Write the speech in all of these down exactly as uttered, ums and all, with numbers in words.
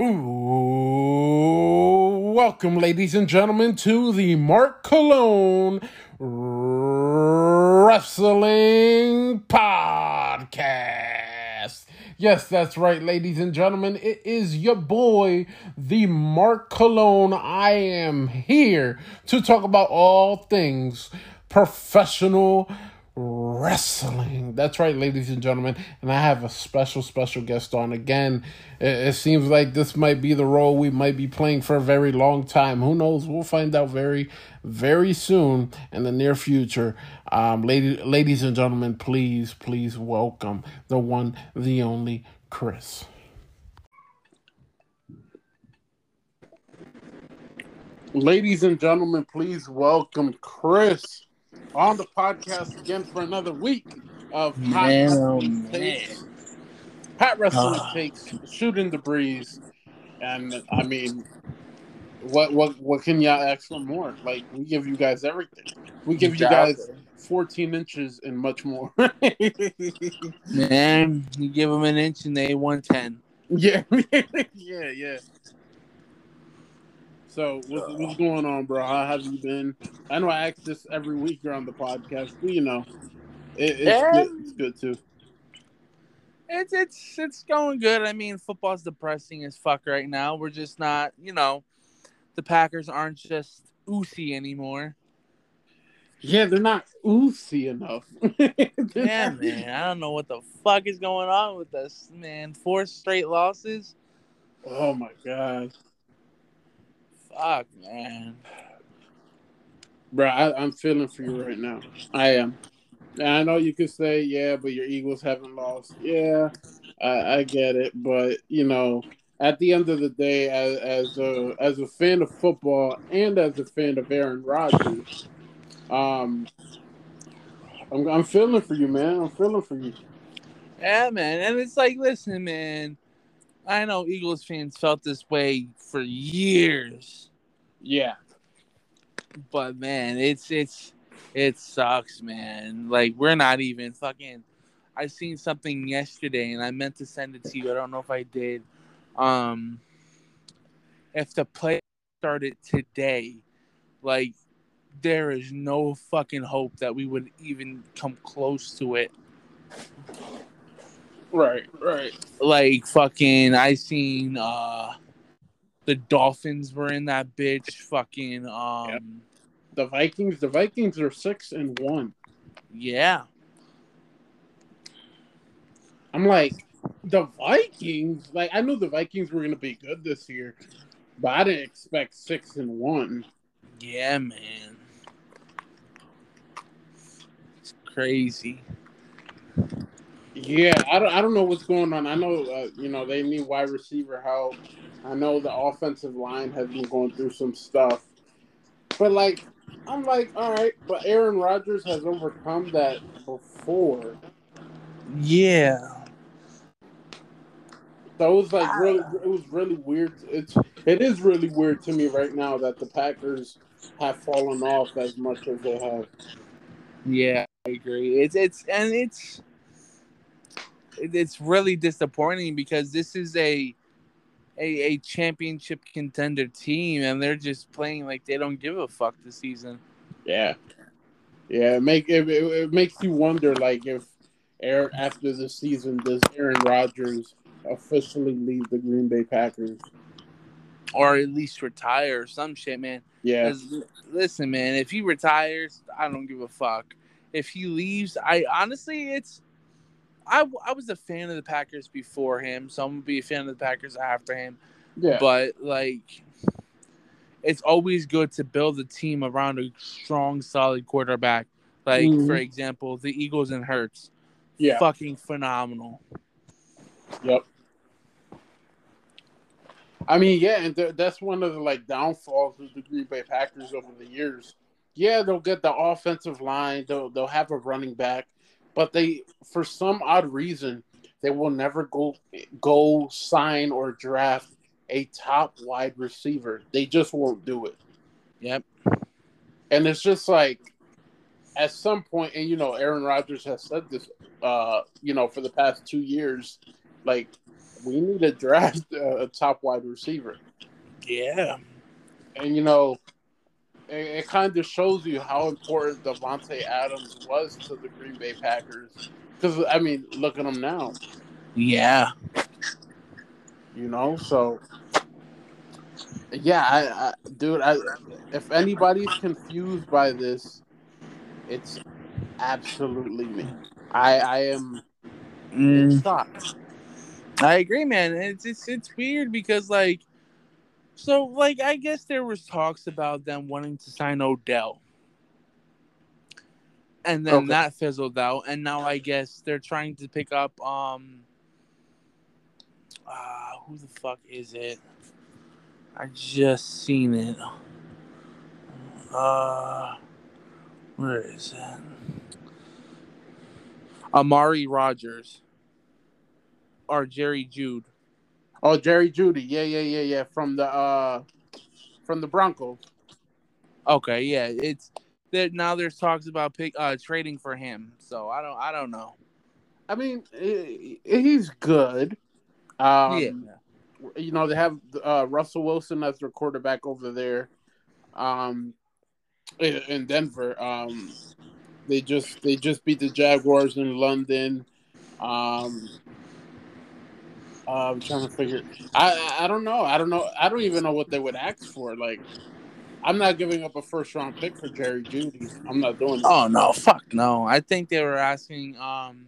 Ooh, welcome, ladies and gentlemen, to the Mark Cologne Wrestling Podcast. Yes, that's right, ladies and gentlemen. It is your boy, the Mark Cologne. I am here to talk about all things professional wrestling. That's right, ladies and gentlemen. And I have a special, special guest on again. It, it seems like this might be the role we might be playing for a very long time. Who knows? We'll find out very, very soon in the near future. Um, lady, ladies and gentlemen, please, please welcome the one, the only Chris. Ladies and gentlemen, please welcome Chris on the podcast again for another week of hot man, wrestling man. takes, hot wrestling uh. takes, shooting the breeze, and I mean, what what what can y'all ask for more? Like, we give you guys everything. We give you guys fourteen inches and much more. Man, you give them an inch and they want ten. Yeah, yeah, yeah. So, what's, what's going on, bro? How have you been? I know I ask this every week here on the podcast, but, you know, it, it's, yeah. good, it's good, too. It's it's it's going good. I mean, football's depressing as fuck right now. We're just not, you know, the Packers aren't just oozy anymore. Yeah, they're not oozy enough. Yeah, not... man, I don't know what the fuck is going on with us, man. Four straight losses. Oh, my God. Fuck, man. Bro, I, I'm feeling for you right now. I am. And I know you could say, yeah, but your Eagles haven't lost. Yeah, I, I get it. But, you know, at the end of the day, as, as, a, as a fan of football and as a fan of Aaron Rodgers, um, I'm, I'm feeling for you, man. I'm feeling for you. Yeah, man. And it's like, listen, man. I know Eagles fans felt this way for years. Yeah. But man, it's it's it sucks, man. Like, we're not even fucking I seen something yesterday and I meant to send it to you. I don't know if I did. Um if the play started today, like, there is no fucking hope that we would even come close to it. Right, right. Like, fucking, I seen uh, the Dolphins were in that bitch. Fucking, um, yep. the Vikings. The Vikings are six and one. Yeah. I'm like, the Vikings. Like, I knew the Vikings were gonna be good this year, but I didn't expect six and one. Yeah, man. It's crazy. Yeah, I don't, I don't know what's going on. I know, uh, you know, they need wide receiver help. I know the offensive line has been going through some stuff. But, like, I'm like, all right, but Aaron Rodgers has overcome that before. Yeah. So it was, like, really, it was really weird. It's, it is really weird to me right now that the Packers have fallen off as much as they have. Yeah, I agree. It's, it's, and it's... It's really disappointing because this is a, a a championship contender team, and they're just playing like they don't give a fuck this season. Yeah, yeah. It make it, it makes you wonder, like, if Aaron, after the season, does Aaron Rodgers officially leave the Green Bay Packers, or at least retire or some shit, man? Yeah. Listen, man. If he retires, I don't give a fuck. If he leaves, I honestly, it's. I, I was a fan of the Packers before him, so I'm going to be a fan of the Packers after him. Yeah. But, like, it's always good to build a team around a strong, solid quarterback. Like, mm-hmm. for example, the Eagles and Hurts. Yeah. Fucking phenomenal. Yep. I mean, yeah, and th- that's one of the, like, downfalls of the Green Bay Packers over the years. Yeah, they'll get the offensive line. They'll, they'll have a running back. But they, for some odd reason, they will never go go sign or draft a top wide receiver. They just won't do it. Yep. And it's just like, at some point, and, you know, Aaron Rodgers has said this, uh, you know, for the past two years, like, we need to draft a, a top wide receiver. Yeah. And, you know, it, it kind of shows you how important Devontae Adams was to the Green Bay Packers. Because, I mean, look at him now. Yeah. You know, so... Yeah, I, I, dude, I, if anybody's confused by this, it's absolutely me. I, I am mm. in shock. I agree, man. It's, it's it's weird because, like, so, like, I guess there was talks about them wanting to sign Odell. And then okay. that fizzled out. And now I guess they're trying to pick up, um, uh, who the fuck is it? I just seen it. Uh, where is it? Amari Rodgers or Jerry Jeudy? Oh, Jerry Jeudy. Yeah, yeah, yeah, yeah. From the uh, from the Broncos. Okay, yeah. It's that now. There's talks about pick, uh, trading for him. So I don't, I don't know. I mean, he's good. Um, yeah. You know, they have uh, Russell Wilson as their quarterback over there um, in, in Denver. Um, they just they just beat the Jaguars in London. Um, uh, I'm trying to figure. I I don't know. I don't know. I don't even know what they would ask for. Like, I'm not giving up a first round pick for Jerry Jeudy. I'm not doing that. Oh no! Fuck no! I think they were asking. Um,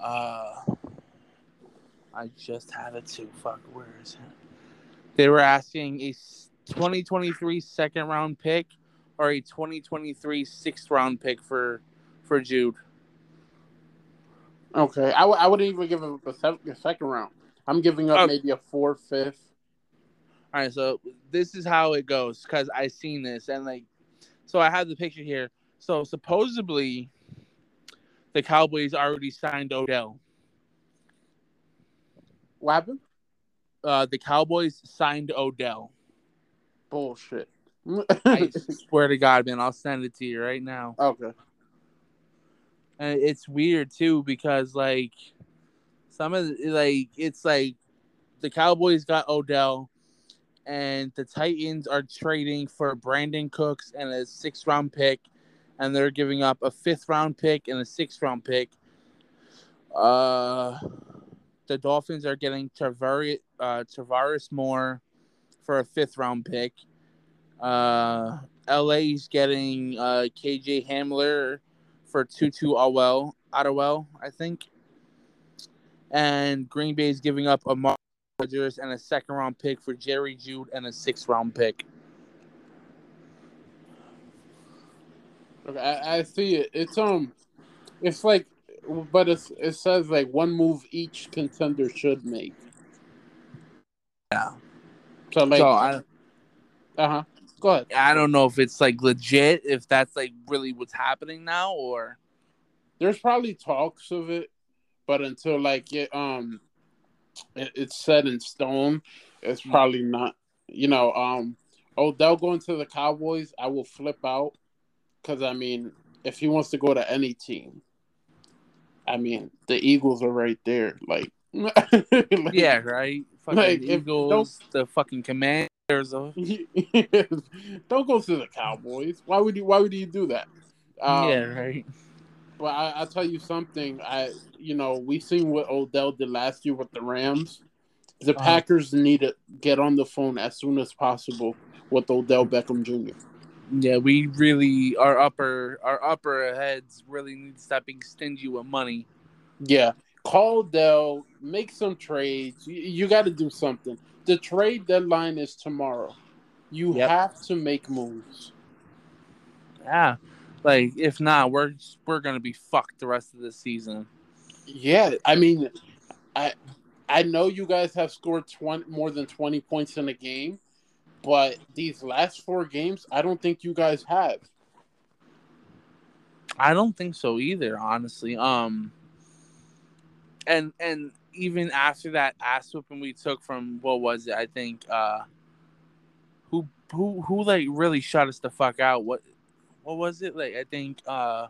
uh. I just had it too. Fuck, where is it? They were asking a twenty twenty-three second round pick or a twenty twenty-three sixth round pick for for Jude. Okay, I, w- I wouldn't even give up a, se- a second round. I'm giving up oh. maybe a fourth, fifth. All right, so this is how it goes because I seen this and like, so I have the picture here. So supposedly, the Cowboys already signed Odell. What happened? Uh, the Cowboys signed Odell. Bullshit. I swear to God, man. I'll send it to you right now. Okay. And it's weird, too, because, like, some of the, like, it's like the Cowboys got Odell, and the Titans are trading for Brandon Cooks and a sixth round pick, and they're giving up a fifth round pick and a sixth round pick. Uh,. The Dolphins are getting Tavares, uh, Tavares Moore for a fifth-round pick. Uh, L A's getting uh, K J Hamler for Tutu Atwell, Atwell, I think. And Green Bay's giving up a Mark Rodgers and a second-round pick for Jerry Jeudy and a sixth-round pick. Okay, I, I see it. It's um, it's like. But it's, it says, like, one move each contender should make. Yeah. So, like... So I, uh-huh. Go ahead. I don't know if it's, like, legit, if that's, like, really what's happening now, or... There's probably talks of it, but until, like, it, um, it, it's set in stone, it's probably not. You know, um, Odell going to the Cowboys, I will flip out. Because, I mean, if he wants to go to any team... I mean, the Eagles are right there. Like, like yeah, right. Fucking like, the Eagles, the fucking Commanders. Of... don't go to the Cowboys. Why would you? Why would you do that? Um, yeah, right. But I, I'll tell you something. I, you know, we seen what Odell did last year with the Rams. The uh-huh. Packers need to get on the phone as soon as possible with Odell Beckham Junior Yeah, we really our upper our upper heads really need to stop being stingy with money. Yeah, call Dell, make some trades. You, you got to do something. The trade deadline is tomorrow. You yep. have to make moves. Yeah, like if not, we're we're gonna be fucked the rest of the season. Yeah, I mean, I I know you guys have scored twenty more than twenty points in a game. But these last four games, I don't think you guys have. I don't think so either, honestly. Um, and and even after that ass whooping we took from what was it? I think uh, who who who like really shut us the fuck out? What what was it like? I think uh,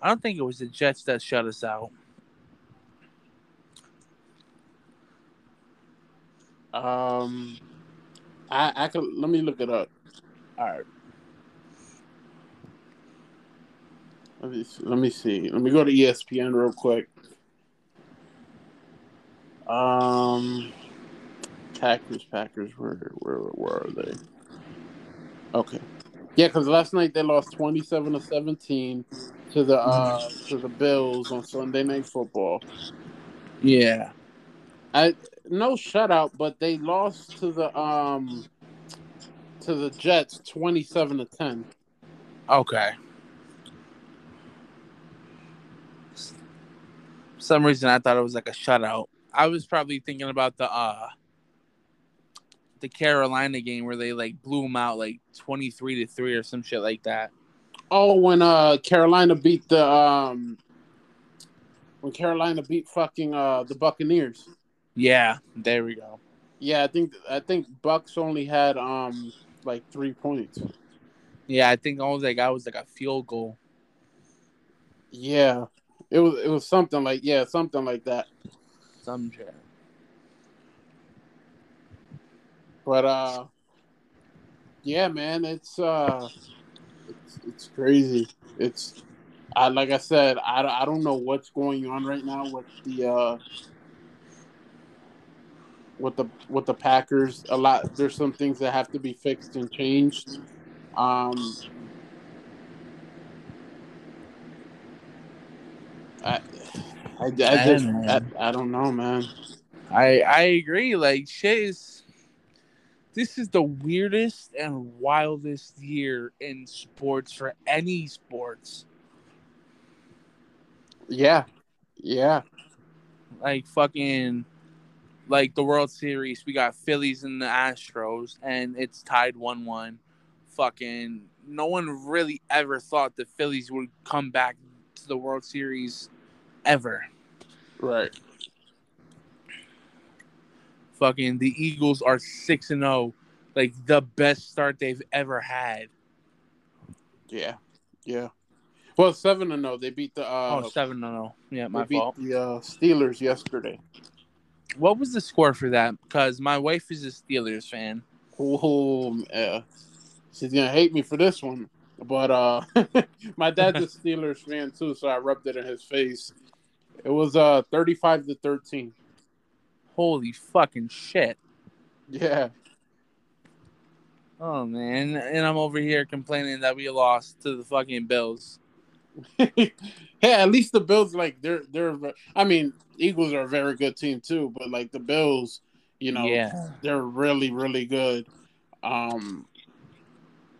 I don't think it was the Jets that shut us out. Um, I I could let me look it up. All right. Let me see. Let me see. Let me go to E S P N real quick. Um, Packers, Packers, where where where are they? Okay, yeah, because last night they lost twenty-seven to seventeen to the uh, to the Bills on Sunday Night Football. Yeah, I no shutout, but they lost to the um to the Jets twenty-seven to ten. Okay. For some reason, I thought it was like a shutout. I was probably thinking about the uh, the Carolina game where they like blew them out like twenty three to three or some shit like that. Oh, when uh, Carolina beat the um, when Carolina beat fucking uh, the Buccaneers. Yeah, there we go. Yeah, I think I think Bucks only had um like three points. Yeah, I think all they got was like a field goal. Yeah, it was it was something like yeah something like that. Some shit. But uh, yeah, man, it's uh, it's, it's crazy. It's I like I said, I, I don't know what's going on right now with the uh, with the with the Packers. A lot there's some things that have to be fixed and changed. Um, I. I, I, just, I, I don't know, man. I I agree. Like, shit is... This is the weirdest and wildest year in sports for any sports. Yeah. Yeah. Like, fucking... Like, the World Series, we got Phillies and the Astros, and it's tied one one. Fucking... No one really ever thought the Phillies would come back to the World Series... ever. Right. Fucking the Eagles are six and oh. Like, the best start they've ever had. Yeah. Yeah. Well, seven and oh. They beat the... Uh, oh, seven and oh. Yeah, my fault. They beat the uh, Steelers yesterday. What was the score for that? Because my wife is a Steelers fan. Oh, yeah. She's going to hate me for this one. But uh, my dad's a Steelers fan, too, so I rubbed it in his face. It was uh thirty-five to thirteen. Holy fucking shit. Yeah. Oh, man. And I'm over here complaining that we lost to the fucking Bills. Hey, at least the Bills, like, they're, they're, I mean, Eagles are a very good team, too. But, like, the Bills, you know, yeah. They're really, really good. Um,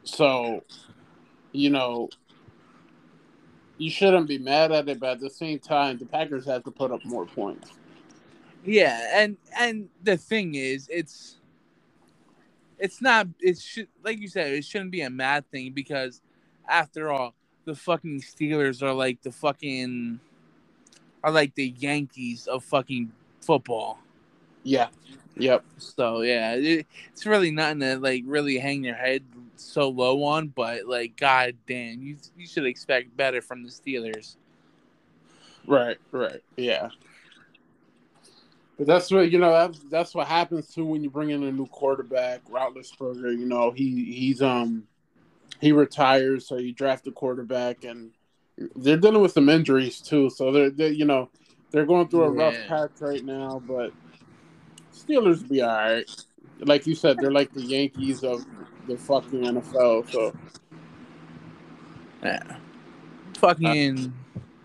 So, you know, you shouldn't be mad at it, but at the same time, the Packers have to put up more points. Yeah, and and the thing is, it's it's not it should like you said, it shouldn't be a mad thing because, after all, the fucking Steelers are like the fucking are like the Yankees of fucking football. Yeah. Yep. So yeah, it, it's really nothing to like really hang your head so low on, but like, god damn, you you should expect better from the Steelers. Right, right, yeah. But that's what you know. That's that's what happens too when you bring in a new quarterback, Roethlisberger. You know, he he's um he retires, so you draft a quarterback, and they're dealing with some injuries too. So they're, they're you know they're going through a rough yeah. patch right now, but Steelers will be all right. Like you said, they're like the Yankees of the fucking N F L, so yeah, fucking,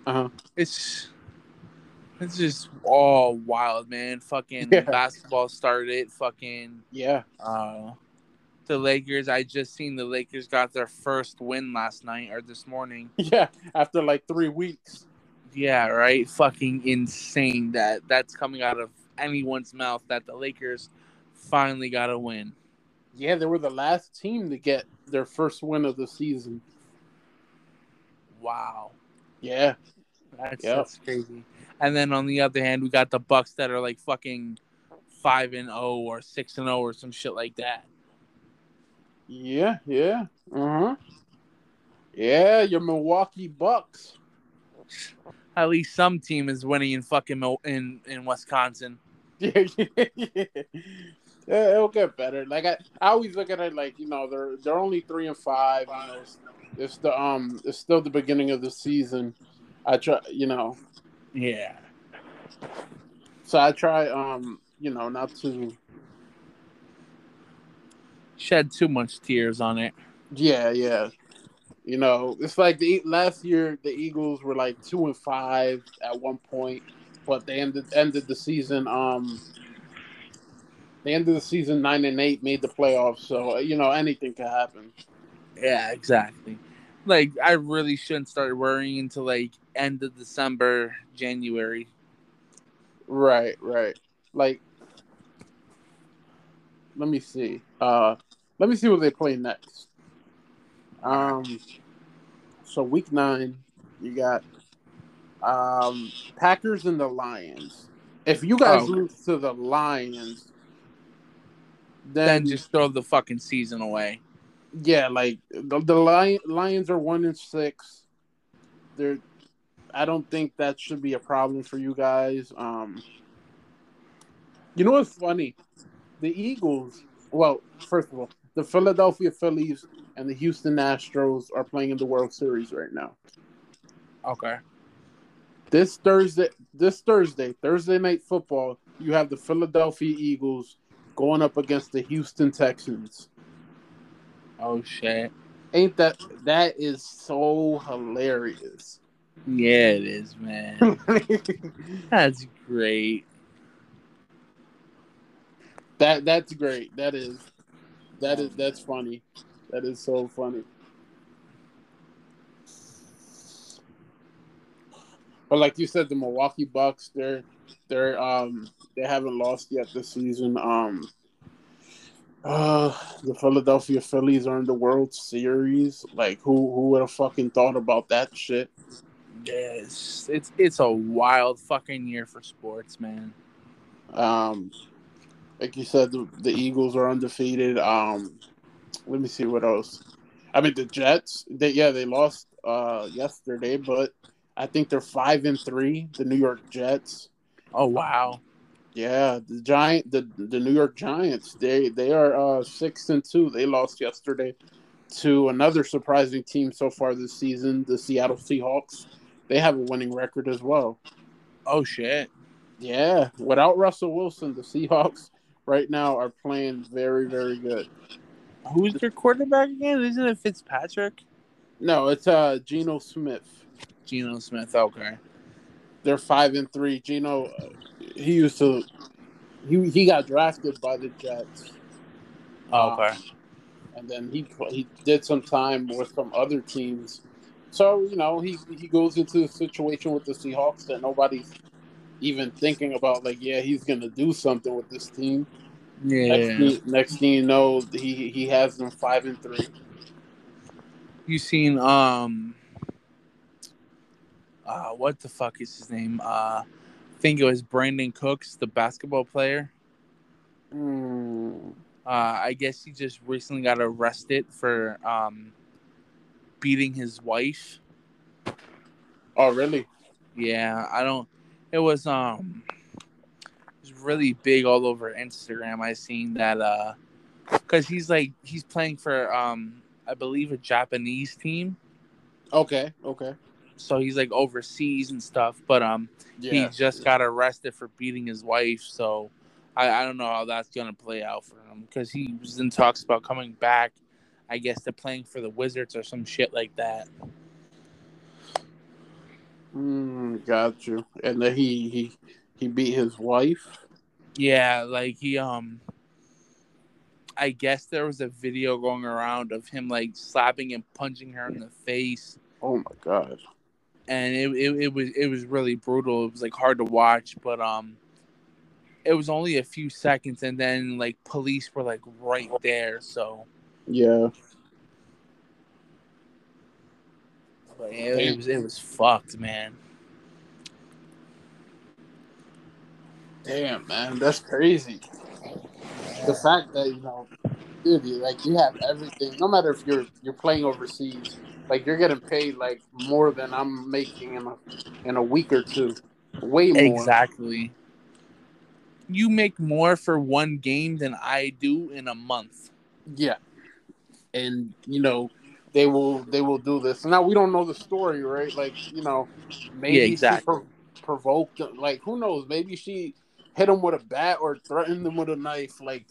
uh huh. It's it's just all wild, man. Fucking yeah. Basketball started. Fucking yeah. Uh, the Lakers. I just seen the Lakers got their first win last night or this morning. Yeah, after like three weeks. Yeah, right. Fucking insane that that's coming out of anyone's mouth that the Lakers finally got a win. Yeah, they were the last team to get their first win of the season. Wow. Yeah. That's, yep. that's crazy. And then on the other hand, we got the Bucks that are like fucking five and oh or six and oh or some shit like that. Yeah, yeah. Uh-huh. Yeah, your Milwaukee Bucks. at least some team is winning in fucking Mo- in in Wisconsin. Yeah, yeah, yeah. It'll get better. Like I, I always look at it like, you know, they're they're only three and five. You know, it's, it's the um, it's still the beginning of the season. I try, you know. Yeah. So I try, um, you know, not to shed too much tears on it. Yeah, yeah. You know, it's like the last year the Eagles were like two and five at one point, but they ended ended the season. Um, they ended the season nine and eight, made the playoffs. So you know, anything could happen. Yeah, exactly. Like I really shouldn't start worrying until like end of December, January. Right, right. Like, let me see. Uh, let me see what they play next. Um, so week nine, you got um Packers and the Lions. If you guys oh. lose to the Lions, then, then just throw the fucking season away. Yeah, like the the Lion, Lions are one and six. They're, I don't think that should be a problem for you guys. Um, you know what's funny? The Eagles. Well, first of all, the Philadelphia Phillies and the Houston Astros are playing in the World Series right now. Okay. This Thursday, this Thursday, Thursday Night Football, you have the Philadelphia Eagles going up against the Houston Texans. Oh shit! Ain't that that is so hilarious? Yeah, it is, man. That's great. That that's great. That is. That is that's funny. That is so funny. But like you said, the Milwaukee Bucks, they're they're um they haven't lost yet this season. Um uh the Philadelphia Phillies are in the World Series. Like who who would have fucking thought about that shit? Yes. It's it's a wild fucking year for sports, man. Um Like you said, the, the Eagles are undefeated. Um, let me see what else. I mean, the Jets. They, yeah, they lost uh, yesterday, but I think they're five and three. The New York Jets. Oh wow. Yeah, the giant, the the New York Giants. They they are uh, six and two. They lost yesterday to another surprising team so far this season, the Seattle Seahawks. They have a winning record as well. Oh shit. Yeah, without Russell Wilson, the Seahawks right now are playing very, very good. Who's their quarterback again? Isn't it Fitzpatrick? No, it's uh Geno Smith. Geno Smith, okay. They're five and three. Geno, he used to, he he got drafted by the Jets. Oh, okay. Um, and then he he did some time with some other teams. So you know he he goes into a situation with the Seahawks that nobody's even thinking about, like, yeah, he's gonna do something with this team. Yeah. Next thing, next thing you know, he he has them five and three. You seen um, uh, what the fuck is his name? Uh, I think it was Brandon Cooks, the basketball player. Mm. Uh, I guess he just recently got arrested for um, beating his wife. Oh, really? Yeah, I don't. It was um, it was really big all over Instagram. I seen that uh, because he's like he's playing for um, I believe a Japanese team. Okay, okay. So he's like overseas and stuff, but um, yeah, he just yeah. got arrested for beating his wife. So I, I don't know how that's gonna play out for him because he was in talks about coming back. I guess to playing for the Wizards or some shit like that. Mm, got you. And then he, he he beat his wife. Yeah, like he um. I guess there was a video going around of him like slapping and punching her in the face. Oh my god! And it it, it was it was really brutal. It was like hard to watch, but um, it was only a few seconds, and then like police were like right there. So yeah. It, it was it was fucked, man. Damn, man, that's crazy. The fact that you know, dude, like you have everything. No matter if you're you're playing overseas, Like, you're getting paid like more than I'm making in a in a week or two. Way more. Exactly. You make more for one game than I do in a month. Yeah. And, you know, they will they will do this. Now, we don't know the story, right? Like, you know, maybe yeah, exactly. she pro- provoked him. Like, who knows? Maybe she hit him with a bat or threatened him with a knife. Like,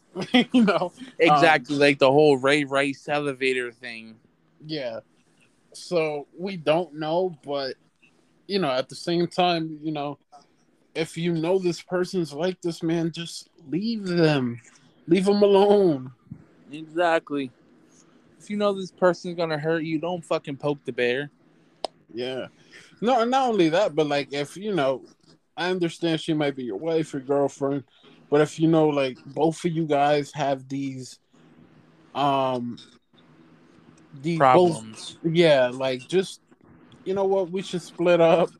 you know. Exactly. Um, like the whole Ray Rice elevator thing. Yeah. So, we don't know. But, you know, at the same time, you know, if you know this person's like this, man, just leave them. Leave them alone. Exactly. If you know this person's going to hurt you, don't fucking poke the bear. Yeah. No, not only that, but, like, if, you know, I understand she might be your wife or girlfriend, but if, you know, like, both of you guys have these, um, these problems. Both, yeah, like, just, you know what, we should split up.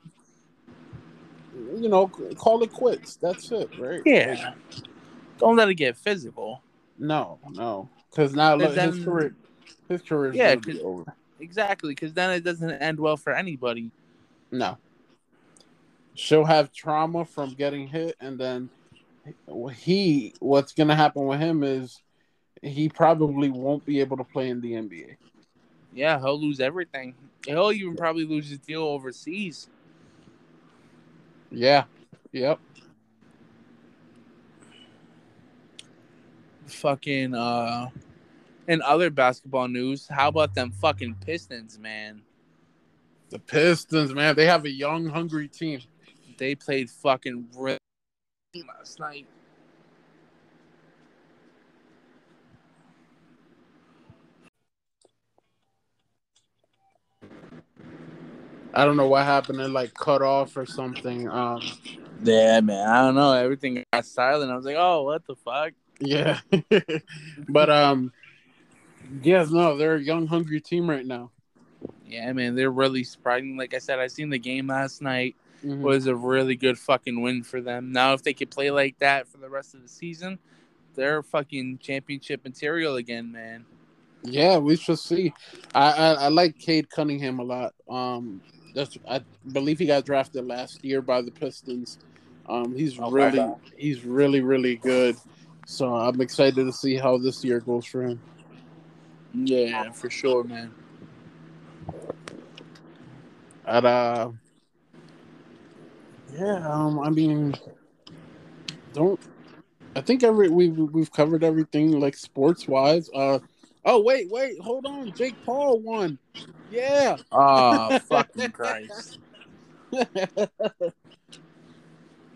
You know, call it quits. That's it, right? Yeah. Like, don't let it get physical. No, no. Because now look, then, his career, his career yeah, is going to be over. Exactly, because then it doesn't end well for anybody. No. She'll have trauma from getting hit, and then he, what's going to happen with him is he probably won't be able to play in the N B A. Yeah, he'll lose everything. He'll even probably lose his deal overseas. Yeah. Yep. Fucking, uh... in other basketball news, how about them fucking Pistons, man? The Pistons, man. They have a young, hungry team. They played fucking real last night. I don't know what happened. It, like, cut off or something. Um, yeah, man. I don't know. Everything got silent. I was like, oh, what the fuck? Yeah. But, um, yeah, no, they're a young, hungry team right now. Yeah, man. They're really surprising. Like I said, I seen the game last night. Mm-hmm. It was a really good fucking win for them. Now, if they could play like that for the rest of the season, they're fucking championship material again, man. Yeah, we shall see. I, I, I like Cade Cunningham a lot. Um, That's, I believe he got drafted last year by the Pistons. Um, he's oh, really, he's really, really good. So I'm excited to see how this year goes for him. Yeah, for sure, man. At uh, yeah. Um, I mean, don't. I think every we we've covered everything like sports wise. Uh. Oh, wait, wait, hold on. Jake Paul won. Yeah. Oh, fucking Christ.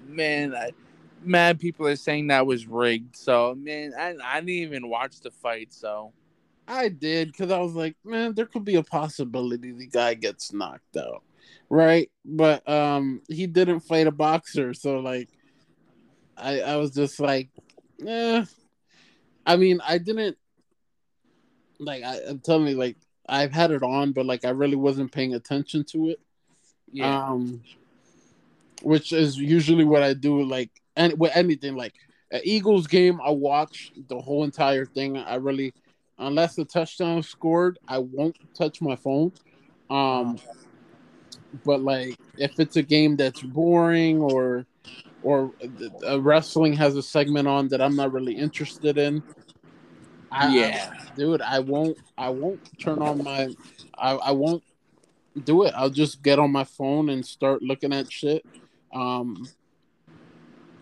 Man, I, mad people are saying that was rigged. So, man, I, I didn't even watch the fight, so. I did, because I was like, man, there could be a possibility the guy gets knocked out, right? But um, he didn't fight a boxer, so, like, I, I was just like, eh. I mean, I didn't. Like, I, I'm telling you, like, I've had it on, but, like, I really wasn't paying attention to it. Yeah. Um, which is usually what I do, like, any, with anything. Like, an Eagles game, I watch the whole entire thing. I really, unless the touchdown scored, I won't touch my phone. Um, but, like, if it's a game that's boring or, or uh, wrestling has a segment on that I'm not really interested in, I, yeah, I, dude, I won't. I won't turn on my. I, I won't do it. I'll just get on my phone and start looking at shit. Um,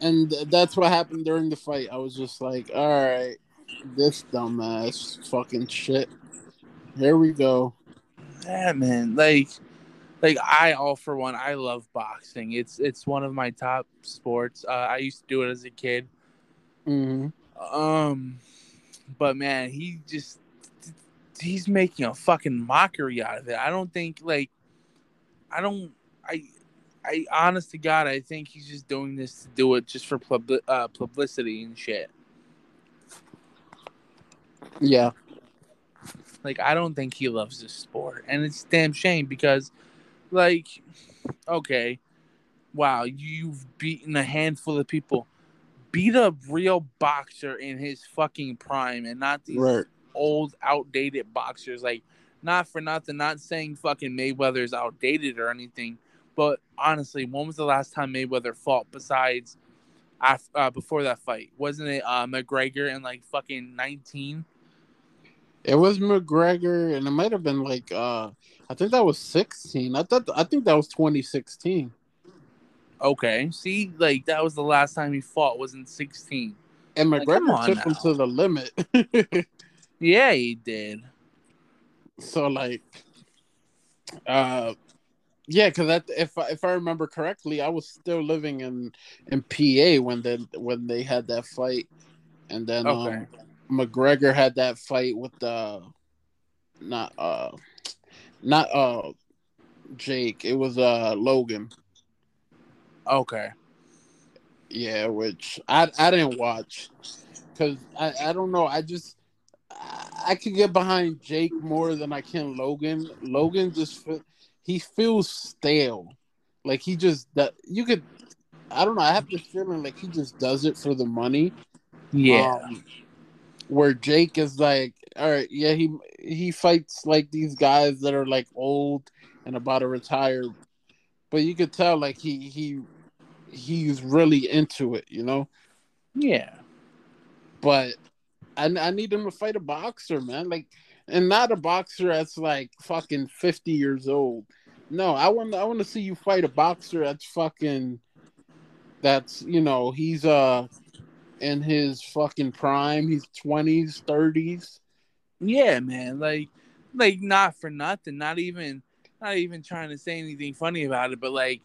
and that's what happened during the fight. I was just like, all right, this dumbass fucking shit. Here we go. Yeah, man. Like, like I all for one, I love boxing. It's it's one of my top sports. Uh, I used to do it as a kid. Mm-hmm. Um. But, man, he just – he's making a fucking mockery out of it. I don't think, like – I don't – I I honest to God, I think he's just doing this to do it just for publi- uh, publicity and shit. Yeah. Like, I don't think he loves this sport. And it's a damn shame because, like, okay, wow, you've beaten a handful of people. Beat a real boxer in his fucking prime and not these right. old, outdated boxers like not for nothing, not saying fucking Mayweather's outdated or anything, but honestly, when was the last time Mayweather fought besides after, uh, before that fight? Wasn't it uh, McGregor in like fucking nineteen? It was McGregor, and it might have been like uh, I think that was sixteen. I thought I think that was twenty sixteen. Okay, see, like that was the last time he fought was in sixteen. And McGregor like, took now. him to the limit. Yeah, he did. So like, uh, yeah, because if if I remember correctly, I was still living in in P A when the when they had that fight, and then okay. um, McGregor had that fight with the not uh not uh Jake. It was uh Logan. Okay. Yeah, which I I didn't watch because I I don't know. I just I, I could get behind Jake more than I can Logan. Logan just he feels stale. Like he just that you could I don't know. I have this feeling like he just does it for the money. Yeah. Um, Where Jake is like, all right, yeah, he he fights like these guys that are like old and about to retire, but you could tell like he he he's really into it, you know? Yeah. But I I need him to fight a boxer, man, like, and not a boxer that's like fucking fifty years old. No, I want I want to see you fight a boxer that's fucking that's you know he's uh. in his fucking prime, his twenties, thirties. Yeah, man. Like, like not for nothing. Not even, not even trying to say anything funny about it. But like,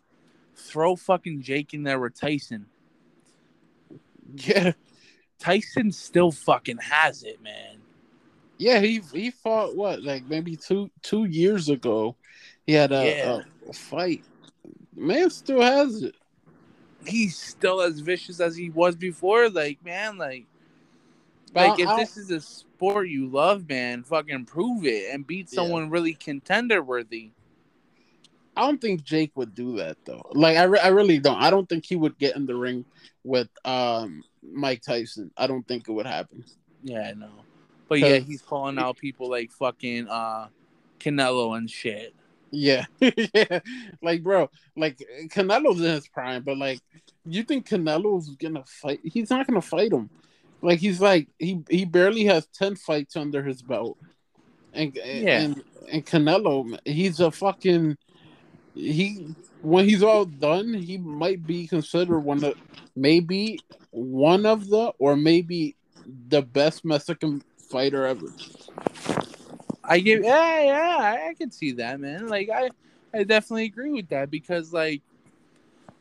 throw fucking Jake in there with Tyson. Yeah, Tyson still fucking has it, man. Yeah, he he fought what, like maybe two two years ago. He had a, yeah. a, a fight. Man, still has it. He's still as vicious as he was before. Like, man, like, like if this is a sport you love, man, fucking prove it and beat someone yeah. really contender worthy. I don't think Jake would do that though. Like, I, re- I really don't. I don't think he would get in the ring with um Mike Tyson. I don't think it would happen. Yeah, I know. But yeah, he's calling out people like fucking uh Canelo and shit. Yeah, yeah, like bro, like Canelo's in his prime, but like, you think Canelo's gonna fight? He's not gonna fight him. Like he's like he he barely has ten fights under his belt, and yeah. and and Canelo, he's a fucking he when he's all done, he might be considered one of maybe one of the or maybe the best Mexican fighter ever. I give, yeah, yeah, I can see that, man. Like, I, I definitely agree with that because, like,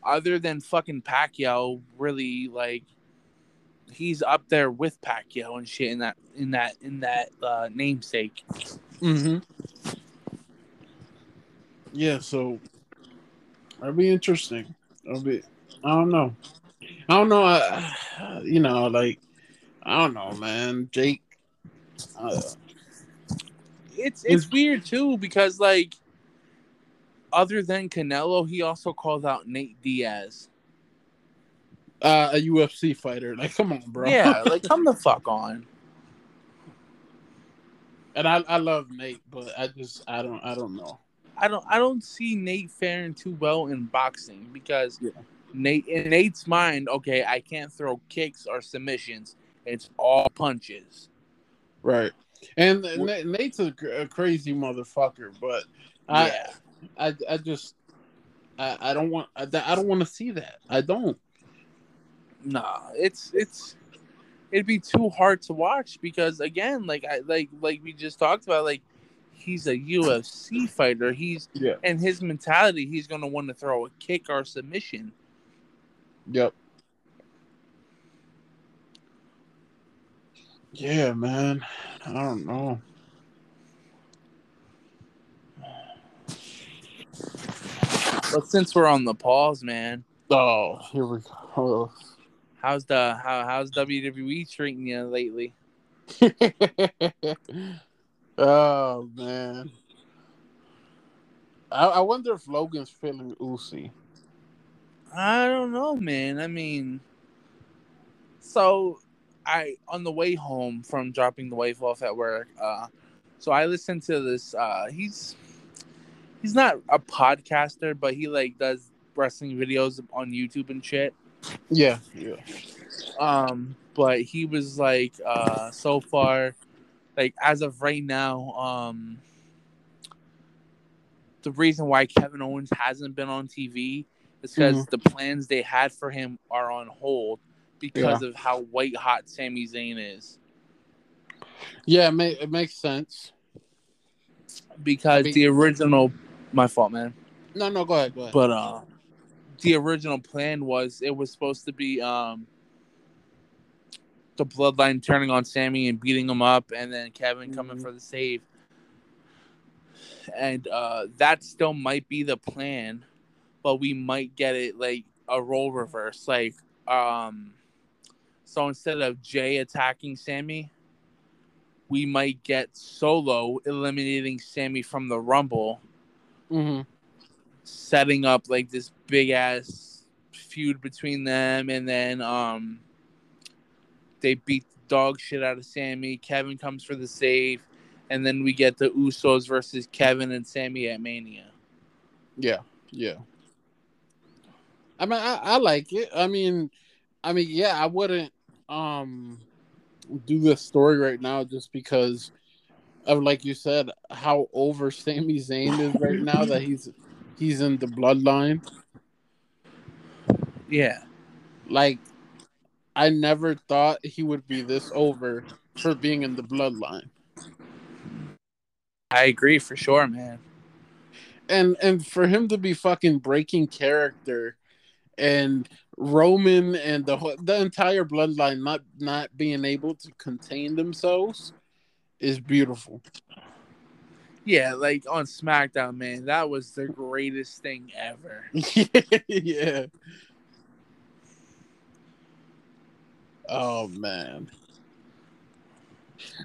other than fucking Pacquiao, really, like, he's up there with Pacquiao and shit in that, in that, in that uh, namesake. Mm-hmm. Yeah. So that'd be interesting. That'd be, I don't know. I don't know. I, you know, like, I don't know, man. Jake. Uh, It's it's weird too because like, other than Canelo, he also called out Nate Diaz, uh, a U F C fighter. Like, come on, bro. Yeah, like come the fuck on. And I, I love Nate, but I just I don't I don't know. I don't I don't see Nate faring too well in boxing because yeah. Nate in Nate's mind, okay, I can't throw kicks or submissions. It's all punches. Right. And Nate's a, a crazy motherfucker, but I, yeah. I, I just, I, I don't want, I, I don't want to see that. I don't. Nah, it's it's, it'd be too hard to watch because again, like I like like we just talked about, like he's a U F C fighter. He's yeah. and his mentality, he's gonna want to throw a kick or submission. Yep. Yeah, man. I don't know. But since we're on the pause, man. Oh, here we go. How's the how how's W W E treating you lately? Oh man. I I wonder if Logan's feeling oozy. I don't know, man. I mean, so. I on the way home from dropping the wife off at work, uh, So I listen to this. Uh, he's he's not a podcaster, but he like does wrestling videos on YouTube and shit. Yeah, yeah. Um, but he was like, uh, so far, like as of right now, um, the reason why Kevin Owens hasn't been on T V is because mm-hmm. the plans they had for him are on hold because yeah. of how white hot Sami Zayn is. Yeah, it, may, it makes sense. Because I mean, the original... My fault, man. No, no, go ahead, go ahead. But uh, the original plan was it was supposed to be um, the Bloodline turning on Sami and beating him up, and then Kevin mm-hmm. coming for the save. And uh, that still might be the plan, but we might get it like a role reverse. Like, um, so instead of Jay attacking Sami... we might get Solo eliminating Sami from the Rumble, mm-hmm. setting up like this big ass feud between them, and then um, they beat the dog shit out of Sami. Kevin comes for the save, and then we get the Usos versus Kevin and Sami at Mania. Yeah, yeah. I mean, I, I like it. I mean, I mean, yeah, I wouldn't. Um... do this story right now just because of, like you said, how over Sami Zayn is right now that he's he's in the Bloodline. Yeah. Like, I never thought he would be this over for being in the Bloodline. I agree for sure, man. And and for him to be fucking breaking character and Roman and the whole, the entire Bloodline not not being able to contain themselves is beautiful. Yeah, like on SmackDown, man, that was the greatest thing ever. Yeah. Oh man.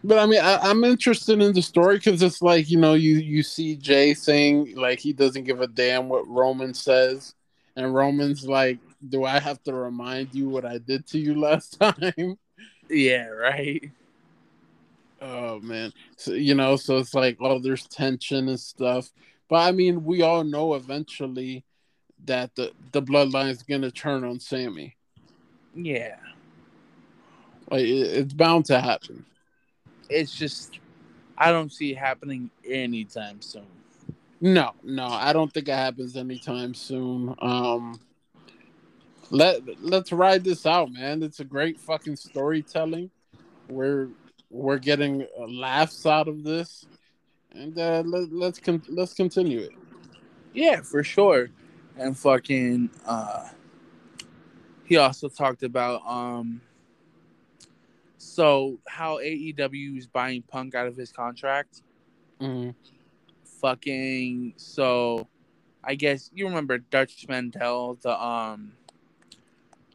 But I mean, I, I'm interested in the story because it's like, you know, you you see Jay saying like he doesn't give a damn what Roman says, and Roman's like, do I have to remind you what I did to you last time? Yeah, right. Oh, man. So, you know, so it's like, oh, there's tension and stuff. But, I mean, we all know eventually that the, the Bloodline is going to turn on Sami. Yeah. Like, it, it's bound to happen. It's just, I don't see it happening anytime soon. No, no, I don't think it happens anytime soon. Um... Let let's ride this out, man. It's a great fucking storytelling. We're we're getting laughs out of this, and uh, let, let's con- let's continue it. Yeah, for sure. And fucking, uh, he also talked about um, so how A E W is buying Punk out of his contract. Mm-hmm. Fucking so, I guess you remember Dutch Mantel, the um.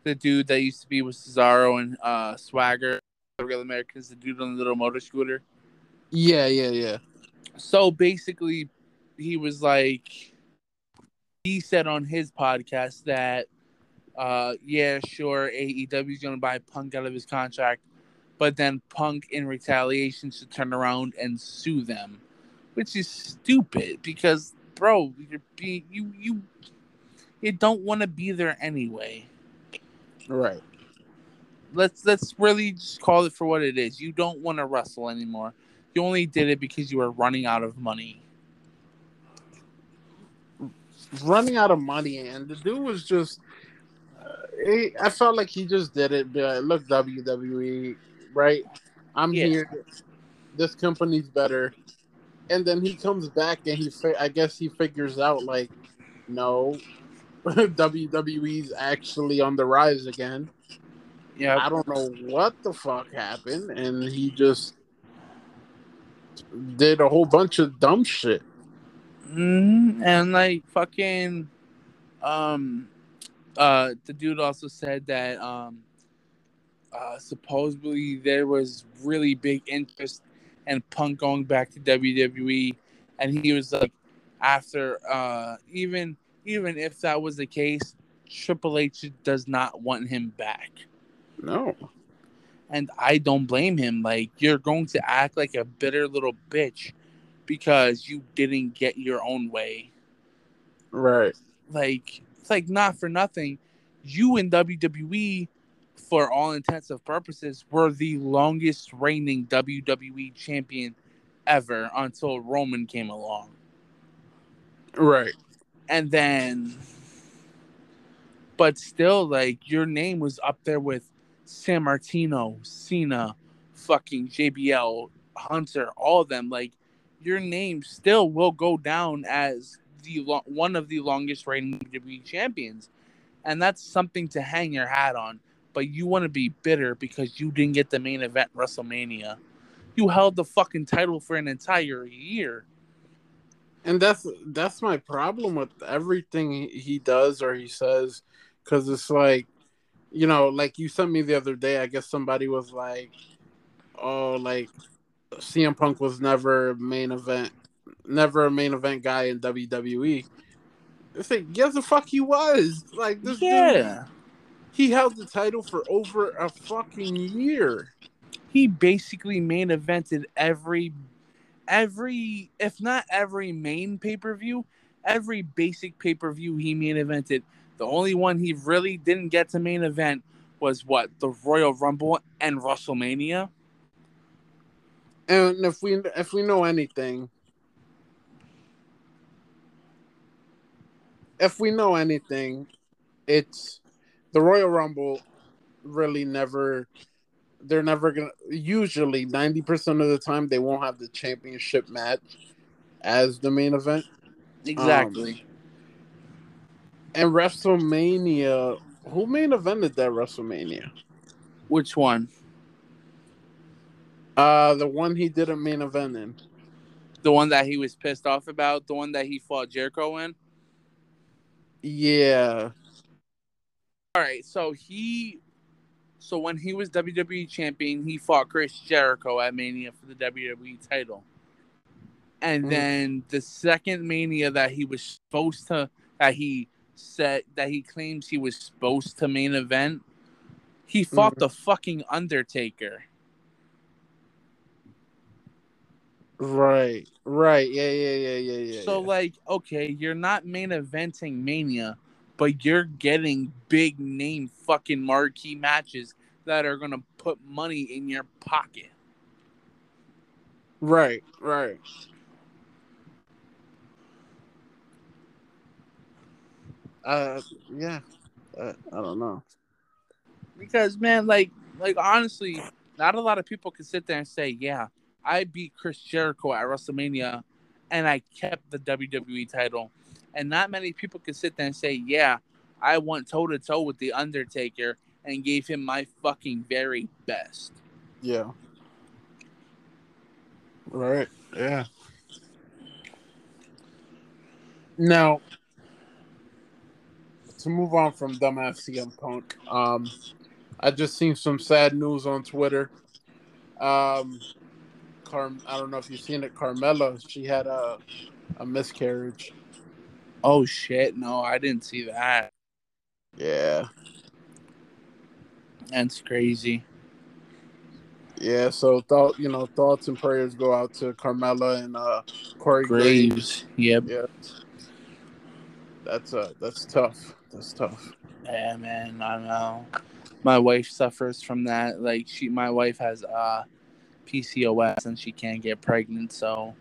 the dude that used to be with Cesaro and uh, Swagger, the Real Americans, the dude on the little motor scooter. Yeah, yeah, yeah. So basically, he was like, he said on his podcast that, uh, yeah, sure, A E W's going to buy Punk out of his contract, but then Punk, in retaliation, should turn around and sue them, which is stupid because, bro, you're being, you you you don't want to be there anyway. Right. Let's let's really just call it for what it is. You don't want to wrestle anymore. You only did it because you were running out of money. Running out of money, and the dude was just... Uh, he, I felt like he just did it. But look, W W E, right? I'm yeah. here. This company's better. And then he comes back, and he I guess he figures out, like, no... W W E's actually on the rise again. Yeah, I don't know what the fuck happened, and he just did a whole bunch of dumb shit. Mm-hmm. And like fucking, um, uh, the dude also said that um, uh, supposedly there was really big interest in Punk going back to W W E, and he was like, after uh, even. Even if that was the case, Triple H does not want him back. No. And I don't blame him. Like, you're going to act like a bitter little bitch because you didn't get your own way. Right. Like, it's like not for nothing. You in W W E, for all intents and purposes, were the longest reigning W W E champion ever until Roman came along. Right. And then, but still, like, your name was up there with San Martino, Cena, fucking J B L, Hunter, all of them. Like, your name still will go down as the lo- one of the longest reigning W W E champions. And that's something to hang your hat on. But you want to be bitter because you didn't get the main event WrestleMania. You held the fucking title for an entire year. And that's that's my problem with everything he does or he says, because it's like, you know, like you sent me the other day, I guess somebody was like, oh, like C M Punk was never main event, never a main event guy in W W E. It's like, yes, the fuck he was. Like, this yeah. dude, he held the title for over a fucking year. He basically main evented every Every, if not every main pay-per-view, every basic pay-per-view he main evented. The only one he really didn't get to main event was, what, the Royal Rumble and WrestleMania? And if we if we know anything, if we know anything, it's the Royal Rumble really never... They're never going to... Usually, ninety percent of the time, they won't have the championship match as the main event. Exactly. Um, and WrestleMania... Who main evented that WrestleMania? Which one? Uh, the one he didn't main event in. The one that he was pissed off about? The one that he fought Jericho in? Yeah. All right, so he... So when he was W W E champion, he fought Chris Jericho at Mania for the W W E title. And mm. then the second Mania that he was supposed to, that he said, that he claims he was supposed to main event, he fought mm. the fucking Undertaker. Right, right. Yeah, yeah, yeah, yeah, yeah. So, yeah. like, okay, you're not main eventing Mania, but you're getting big name fucking marquee matches that are going to put money in your pocket. Right, right. Uh, yeah. Uh, I don't know. Because, man, like, like honestly, not a lot of people can sit there and say, yeah, I beat Chris Jericho at WrestleMania and I kept the W W E title. And not many people can sit there and say, yeah, I went toe-to-toe with The Undertaker and gave him my fucking very best. Yeah. Right, yeah. Now, to move on from dumbass C M Punk, um, I just seen some sad news on Twitter. Um, Car- I don't know if you've seen it, Carmella, she had a, a miscarriage. Oh, shit. No, I didn't see that. Yeah. That's crazy. Yeah, so, thought you know, thoughts and prayers go out to Carmella and uh, Corey Graves. Graves. Yep. Yeah. That's, uh, that's tough. That's tough. Yeah, man, I know. My wife suffers from that. Like, she, my wife has uh, P C O S and she can't get pregnant, so...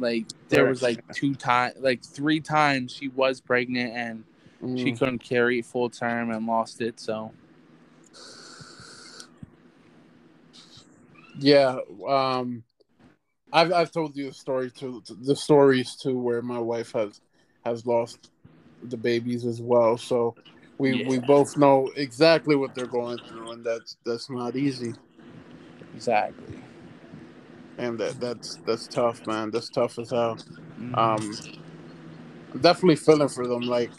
Like, there was, like, two times, like, three times she was pregnant and mm. she couldn't carry it full term and lost it, so. Yeah, um, I've I've told you the story, too, the stories, too, where my wife has, has lost the babies as well, so we yeah. we both know exactly what they're going through, and that's, that's not easy. Exactly. And that, that's that's tough, man. That's tough as hell. Um, I'm definitely feeling for them. Like,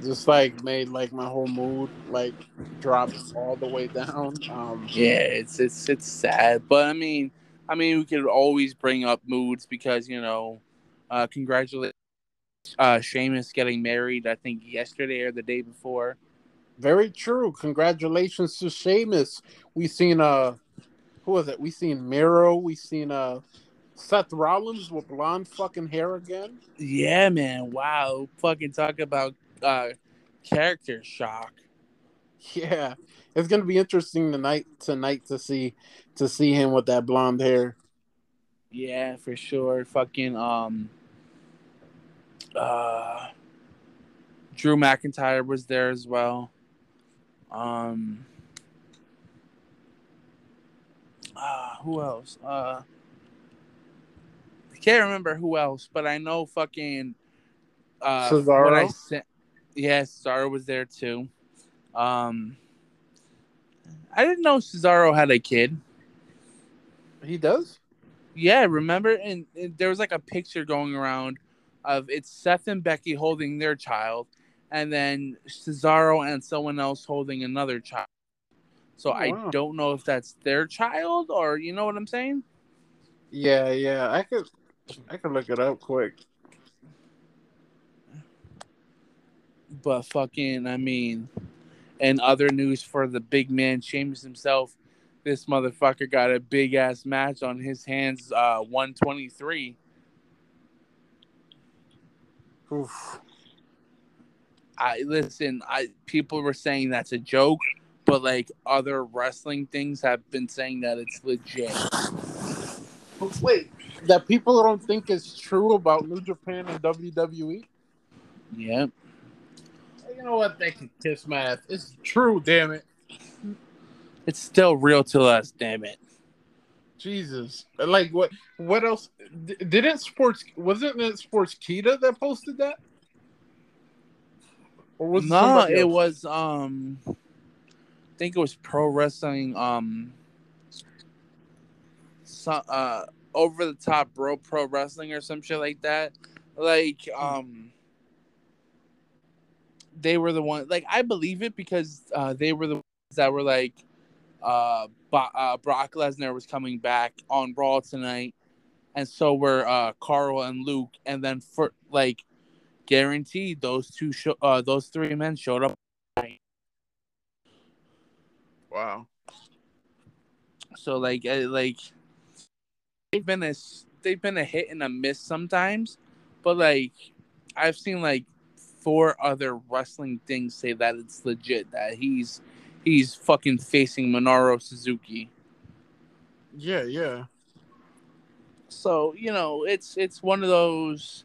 just like made like my whole mood like drop all the way down. Um, yeah, it's it's it's sad, but I mean, I mean, we could always bring up moods because you know, uh, congratulations, uh, Sheamus getting married. I think yesterday or the day before. Very true. Congratulations to Sheamus. We seen a. Uh, Who was it? We seen Miro. We seen uh, Seth Rollins with blonde fucking hair again? Yeah, man. Wow. Fucking talk about uh, character shock. Yeah. It's gonna be interesting tonight tonight to see to see him with that blonde hair. Yeah, for sure. Fucking um uh Drew McIntyre was there as well. Um uh, who else? Uh I can't remember who else, but I know fucking uh Cesaro. What I sent, yeah, Cesaro was there too. Um I didn't know Cesaro had a kid. He does? Yeah, remember? And, and there was like a picture going around of it's Seth and Becky holding their child, and then Cesaro and someone else holding another child. So oh, wow. I don't know if that's their child or you know what I'm saying? Yeah, yeah. I could I could look it up quick. But fucking, I mean... And other news for the big man, Sheamus himself. This motherfucker got a big-ass match on his hands, uh, one twenty-three. Oof. I listen, I people were saying that's a joke, but, like, other wrestling things have been saying that it's legit. Wait, that people don't think is true about New Japan and W W E? Yep. You know what? They can kiss my ass. It's true, damn it. It's still real to us, damn it. Jesus. Like, what What else? D- didn't Sports... Wasn't it Sports Kita that posted that? Or was No, it, it was... Um, I think it was Pro Wrestling... Um, so, uh, Over the Top Bro Pro Wrestling or some shit like that. Like, um... They were the one, like, I believe it because uh, they were the ones that were like, uh, Bo- uh, Brock Lesnar was coming back on Raw tonight, and so were uh, Carl and Luke, and then for like, guaranteed those two, sh- uh, those three men showed up. Wow. So like, uh, like they've been a they've been a hit and a miss sometimes, but like, I've seen like. Four other wrestling things say that it's legit, that he's he's fucking facing Minoru Suzuki. Yeah, yeah. So, you know, it's it's one of those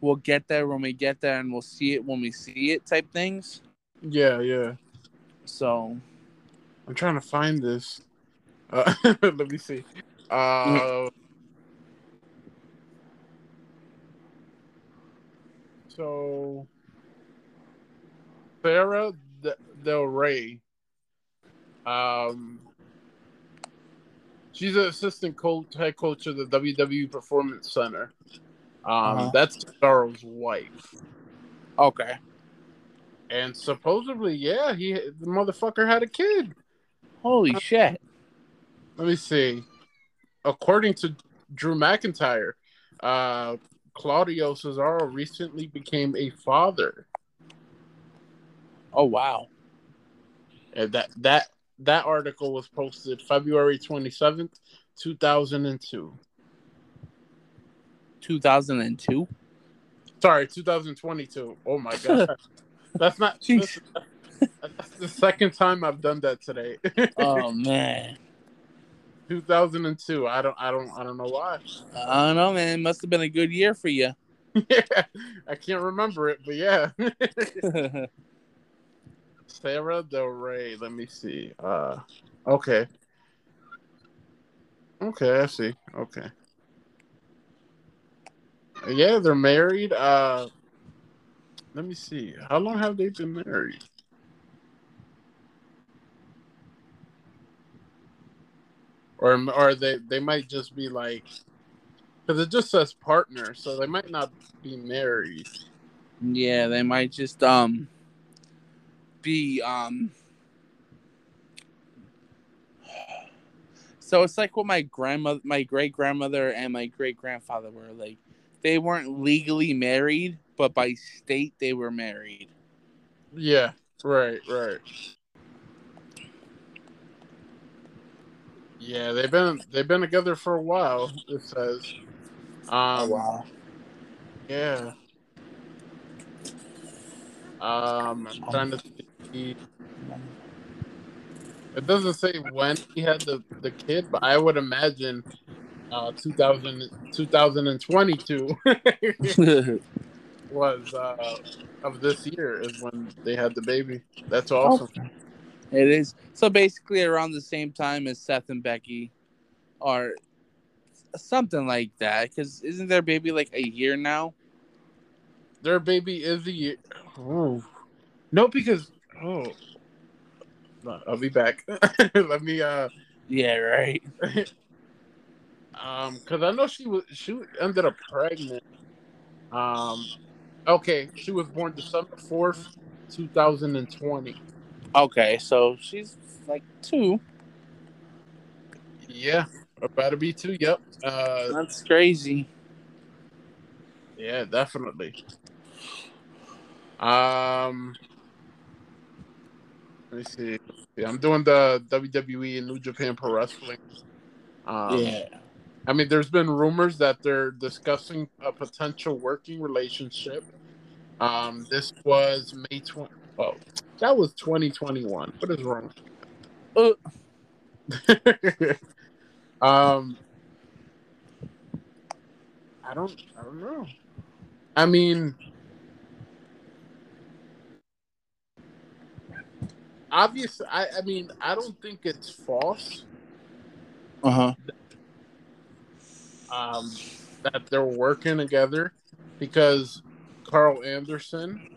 we'll get there when we get there and we'll see it when we see it type things. Yeah, yeah. So I'm trying to find this. Uh, let me see. Uh So, Sarah Del Rey, um, she's an assistant coach, head coach of the W W E Performance Center. Um, uh-huh. That's Cesaro's wife. Okay. And supposedly, yeah, he the motherfucker had a kid. Holy uh, shit. Let me see. According to Drew McIntyre, uh, Claudio Cesaro recently became a father. Oh wow! And that that that article was posted February twenty seventh, two thousand and two. Two thousand and two. Sorry, two thousand twenty two. Oh my god, that's not. That's, that's the second time I've done that today. Oh man. two thousand two. I don't. I don't. I don't know why. I don't know, man. It must have been a good year for you. Yeah, I can't remember it, but yeah. Sarah Del Rey. Let me see. Uh, okay. Okay, I see. Okay. Yeah, they're married. Uh, let me see. How long have they been married? Or or they, they might just be like, because it just says partner, so they might not be married. Yeah, they might just um be um. So it's like what my grandmother, my great grandmother, and my great grandfather were like. They weren't legally married, but by state they were married. Yeah. Right. Right. Yeah, they've been they've been together for a while, it says. Um, oh, wow. Yeah. Um, I'm trying to see. It doesn't say when he had the, the kid, but I would imagine uh, two thousand, twenty twenty-two was uh, of this year is when they had the baby. That's awesome. Okay. It is. So basically around the same time as Seth and Becky or something like that, because isn't their baby like a year now? Their baby is a year. Oh. No, because... Oh. I'll be back. Let me. Uh, yeah, right. um, because I know she was. She ended up pregnant. Um, okay, she was born December fourth, two thousand and twenty. Okay, so she's like two. Yeah, about to be two. Yep. Uh, That's crazy. Yeah, definitely. Um. Let me see. Yeah, I'm doing the W W E and New Japan Pro Wrestling. Um, yeah. I mean, there's been rumors that they're discussing a potential working relationship. Um, this was May twentieth. Oh, that was twenty twenty-one. What is wrong? Uh. um, I don't. I don't know. I mean. Obviously, I, I mean, I don't think it's false. Uh huh. Um, that they're working together because Carl Anderson,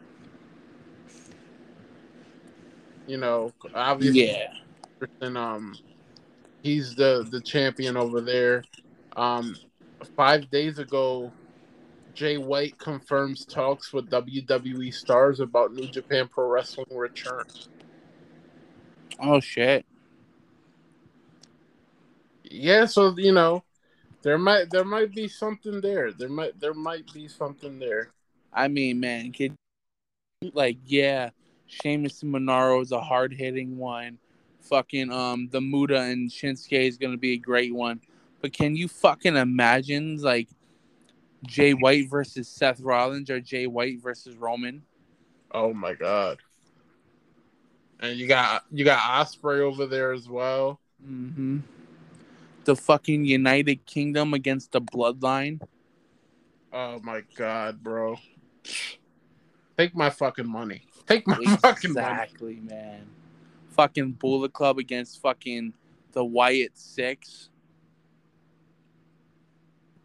you know, obviously, yeah. Anderson, um, he's the, the champion over there. Um, five days ago, Jay White confirms talks with W W E stars about New Japan Pro Wrestling return. Oh, shit. Yeah, so, you know, there might there might be something there. There might there might be something there. I mean, man, kid, like, yeah, Sheamus and Monaro is a hard-hitting one. Fucking um, the Muda and Shinsuke is going to be a great one. But can you fucking imagine, like, Jay White versus Seth Rollins or Jay White versus Roman? Oh, my God. And you got you got Ospreay over there as well. Mm-hmm. The fucking United Kingdom against the Bloodline. Oh my God, bro! Take my fucking money. Take my exactly, fucking money. Exactly, man. Fucking Bullet Club against fucking the Wyatt Six.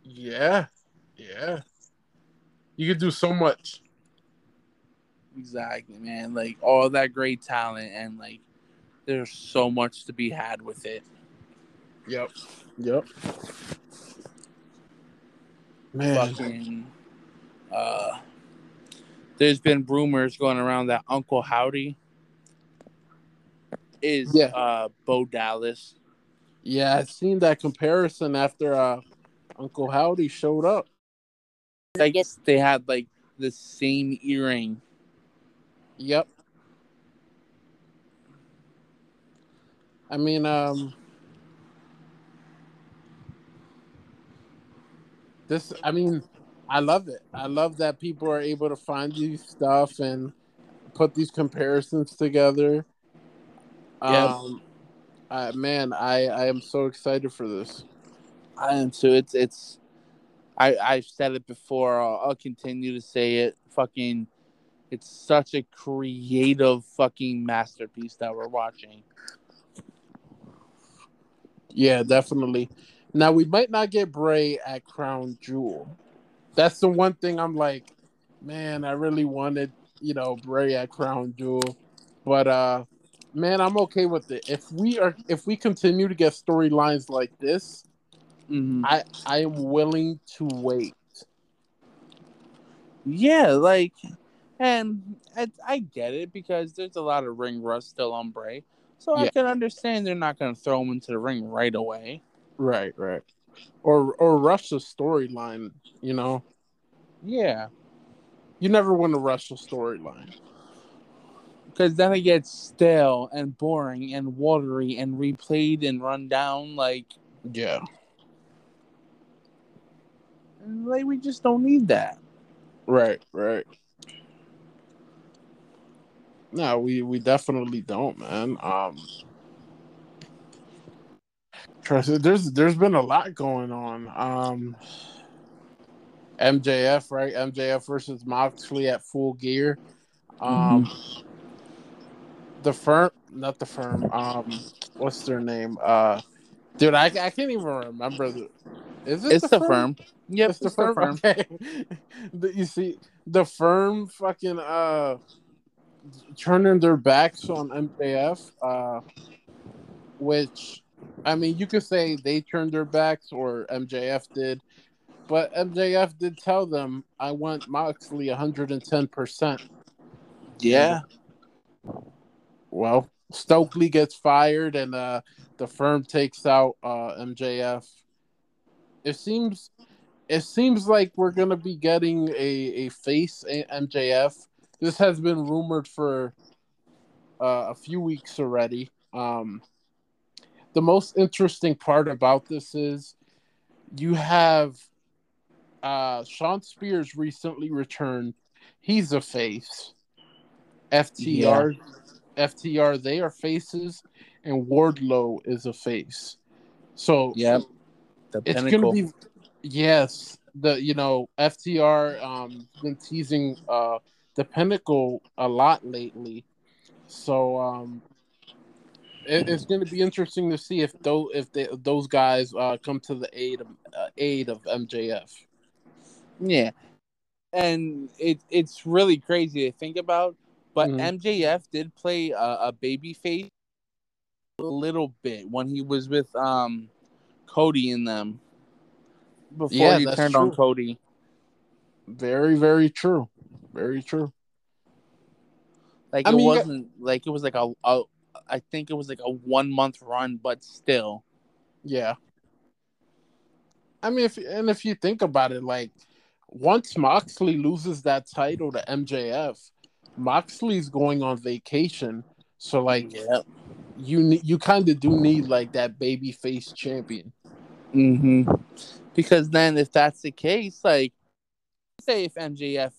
Yeah, yeah. You could do so much. Exactly, man. Like, all that great talent, and, like, there's so much to be had with it. Yep. Yep. Man. Fucking, uh, there's been rumors going around that Uncle Howdy is yeah. uh, Bo Dallas. Yeah, I've seen that comparison after uh, Uncle Howdy showed up. I guess they had, like, the same earring. Yep. I mean, um, this, I mean, I love it. I love that people are able to find these stuff and put these comparisons together. Yeah. Um, uh, man, I, I am so excited for this. I am too. It's, it's, I, I've said it before. I'll, I'll continue to say it. Fucking. It's such a creative fucking masterpiece that we're watching. Yeah, definitely. Now, we might not get Bray at Crown Jewel. That's the one thing I'm like, man, I really wanted, you know, Bray at Crown Jewel. But, uh, man, I'm okay with it. If we are, if we continue to get storylines like this, mm-hmm. I, I am willing to wait. Yeah, like... And I, I get it because there's a lot of ring rust still on Bray. So yeah. I can understand they're not going to throw him into the ring right away. Right, right. Or or rush the storyline, you know? Yeah. You never want to rush the storyline. Because then it gets stale and boring and watery and replayed and run down. Like, yeah. Like, we just don't need that. Right, right. No, we, we definitely don't, man. Um, trust it. There's there's been a lot going on. Um, M J F, right? M J F versus Moxley at Full Gear. Um, mm-hmm. The firm, not the firm. Um, what's their name? Uh, dude, I, I can't even remember. The, is it it's the, the firm? firm. Yep, it's, it's the firm. The firm. Okay. the, you see, the firm fucking uh. turning their backs on M J F, uh, which, I mean, you could say they turned their backs or M J F did, but M J F did tell them, I want Moxley one hundred ten percent. Yeah. And, well, Stokely gets fired and uh, the firm takes out uh, M J F. It seems, it seems like we're going to be getting a, a face M J F. This has been rumored for uh, a few weeks already. Um, the most interesting part about this is you have uh, Sean Spears recently returned. He's a face. F T R, yeah. F T R, they are faces, and Wardlow is a face. So yep. the it's going to be yes. The you know F T R um, been teasing. Uh, The Pinnacle a lot lately, so um, it, it's going to be interesting to see if those if they, those guys uh, come to the aid of, uh, aid of M J F. Yeah, and it it's really crazy to think about, but mm-hmm. M J F did play a, a babyface a little bit when he was with um, Cody in them before yeah, he turned true. on Cody. Very, very true. Very true. Like I it mean, wasn't got, like it was like a, a I think it was like a one month run, but still. Yeah. I mean, if and if you think about it, like once Moxley loses that title to M J F, Moxley's going on vacation, so like yeah. you you kind of do need like that babyface champion. Mm-hmm. Because then, if that's the case, like say if M J F.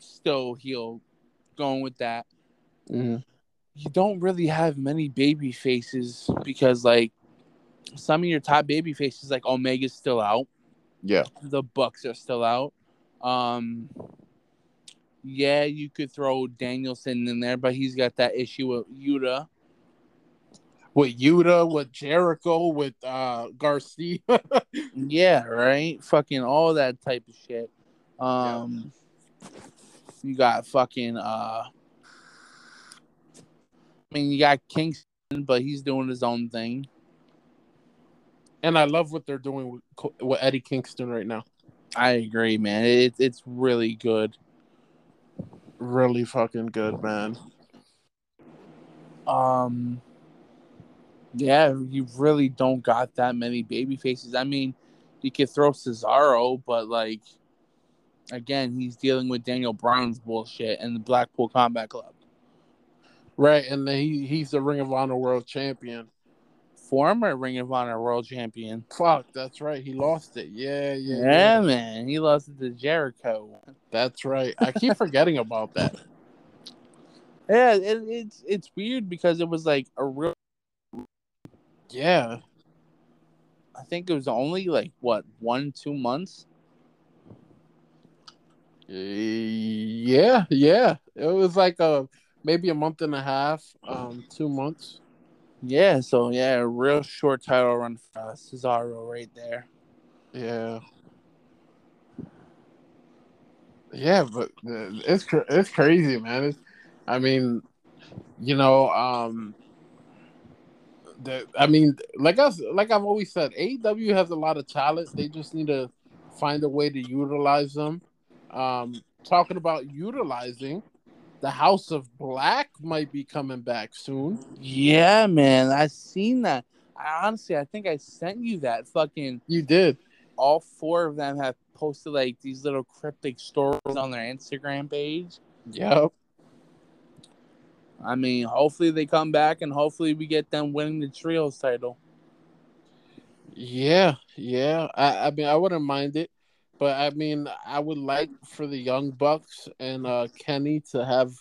Still heel going with that. Mm-hmm. You don't really have many baby faces because, like, some of your top baby faces, like Omega's still out. Yeah. The Bucks are still out. Um, yeah, you could throw Danielson in there, but he's got that issue with Yuta. With Yuta, with Jericho, with uh, Garcia. Yeah, right? Fucking all that type of shit. Um, yeah. You got fucking, uh, I mean, you got Kingston, but he's doing his own thing. And I love what they're doing with, with Eddie Kingston right now. I agree, man. It, it's really good. Really fucking good, man. Um, yeah, you really don't got that many baby faces. I mean, you could throw Cesaro, but like, again, he's dealing with Daniel Bryan's bullshit and the Blackpool Combat Club. Right, and he he's the Ring of Honor World Champion. Former Ring of Honor World Champion. Fuck, that's right. He lost it. Yeah, yeah. Yeah, yeah. Man. He lost it to Jericho. That's right. I keep forgetting about that. Yeah, it, it's it's weird because it was like a real... Yeah. I think it was only like, what, one, two months? Yeah, yeah. It was like a maybe a month and a half, um, two months. Yeah, so yeah, a real short title run for uh, Cesaro right there. Yeah, yeah, but it's it's crazy, man. It's, I mean, you know, um, the I mean, like I like I've always said, A E W has a lot of talent. They just need to find a way to utilize them. Um, talking about utilizing, the House of Black might be coming back soon. Yeah, man, I've seen that. I, honestly, I think I sent you that fucking. You did. All four of them have posted like these little cryptic stories on their Instagram page. Yep. I mean, hopefully they come back and hopefully we get them winning the Trios title. Yeah, yeah. I, I mean, I wouldn't mind it. But, I mean, I would like for the Young Bucks and uh, Kenny to have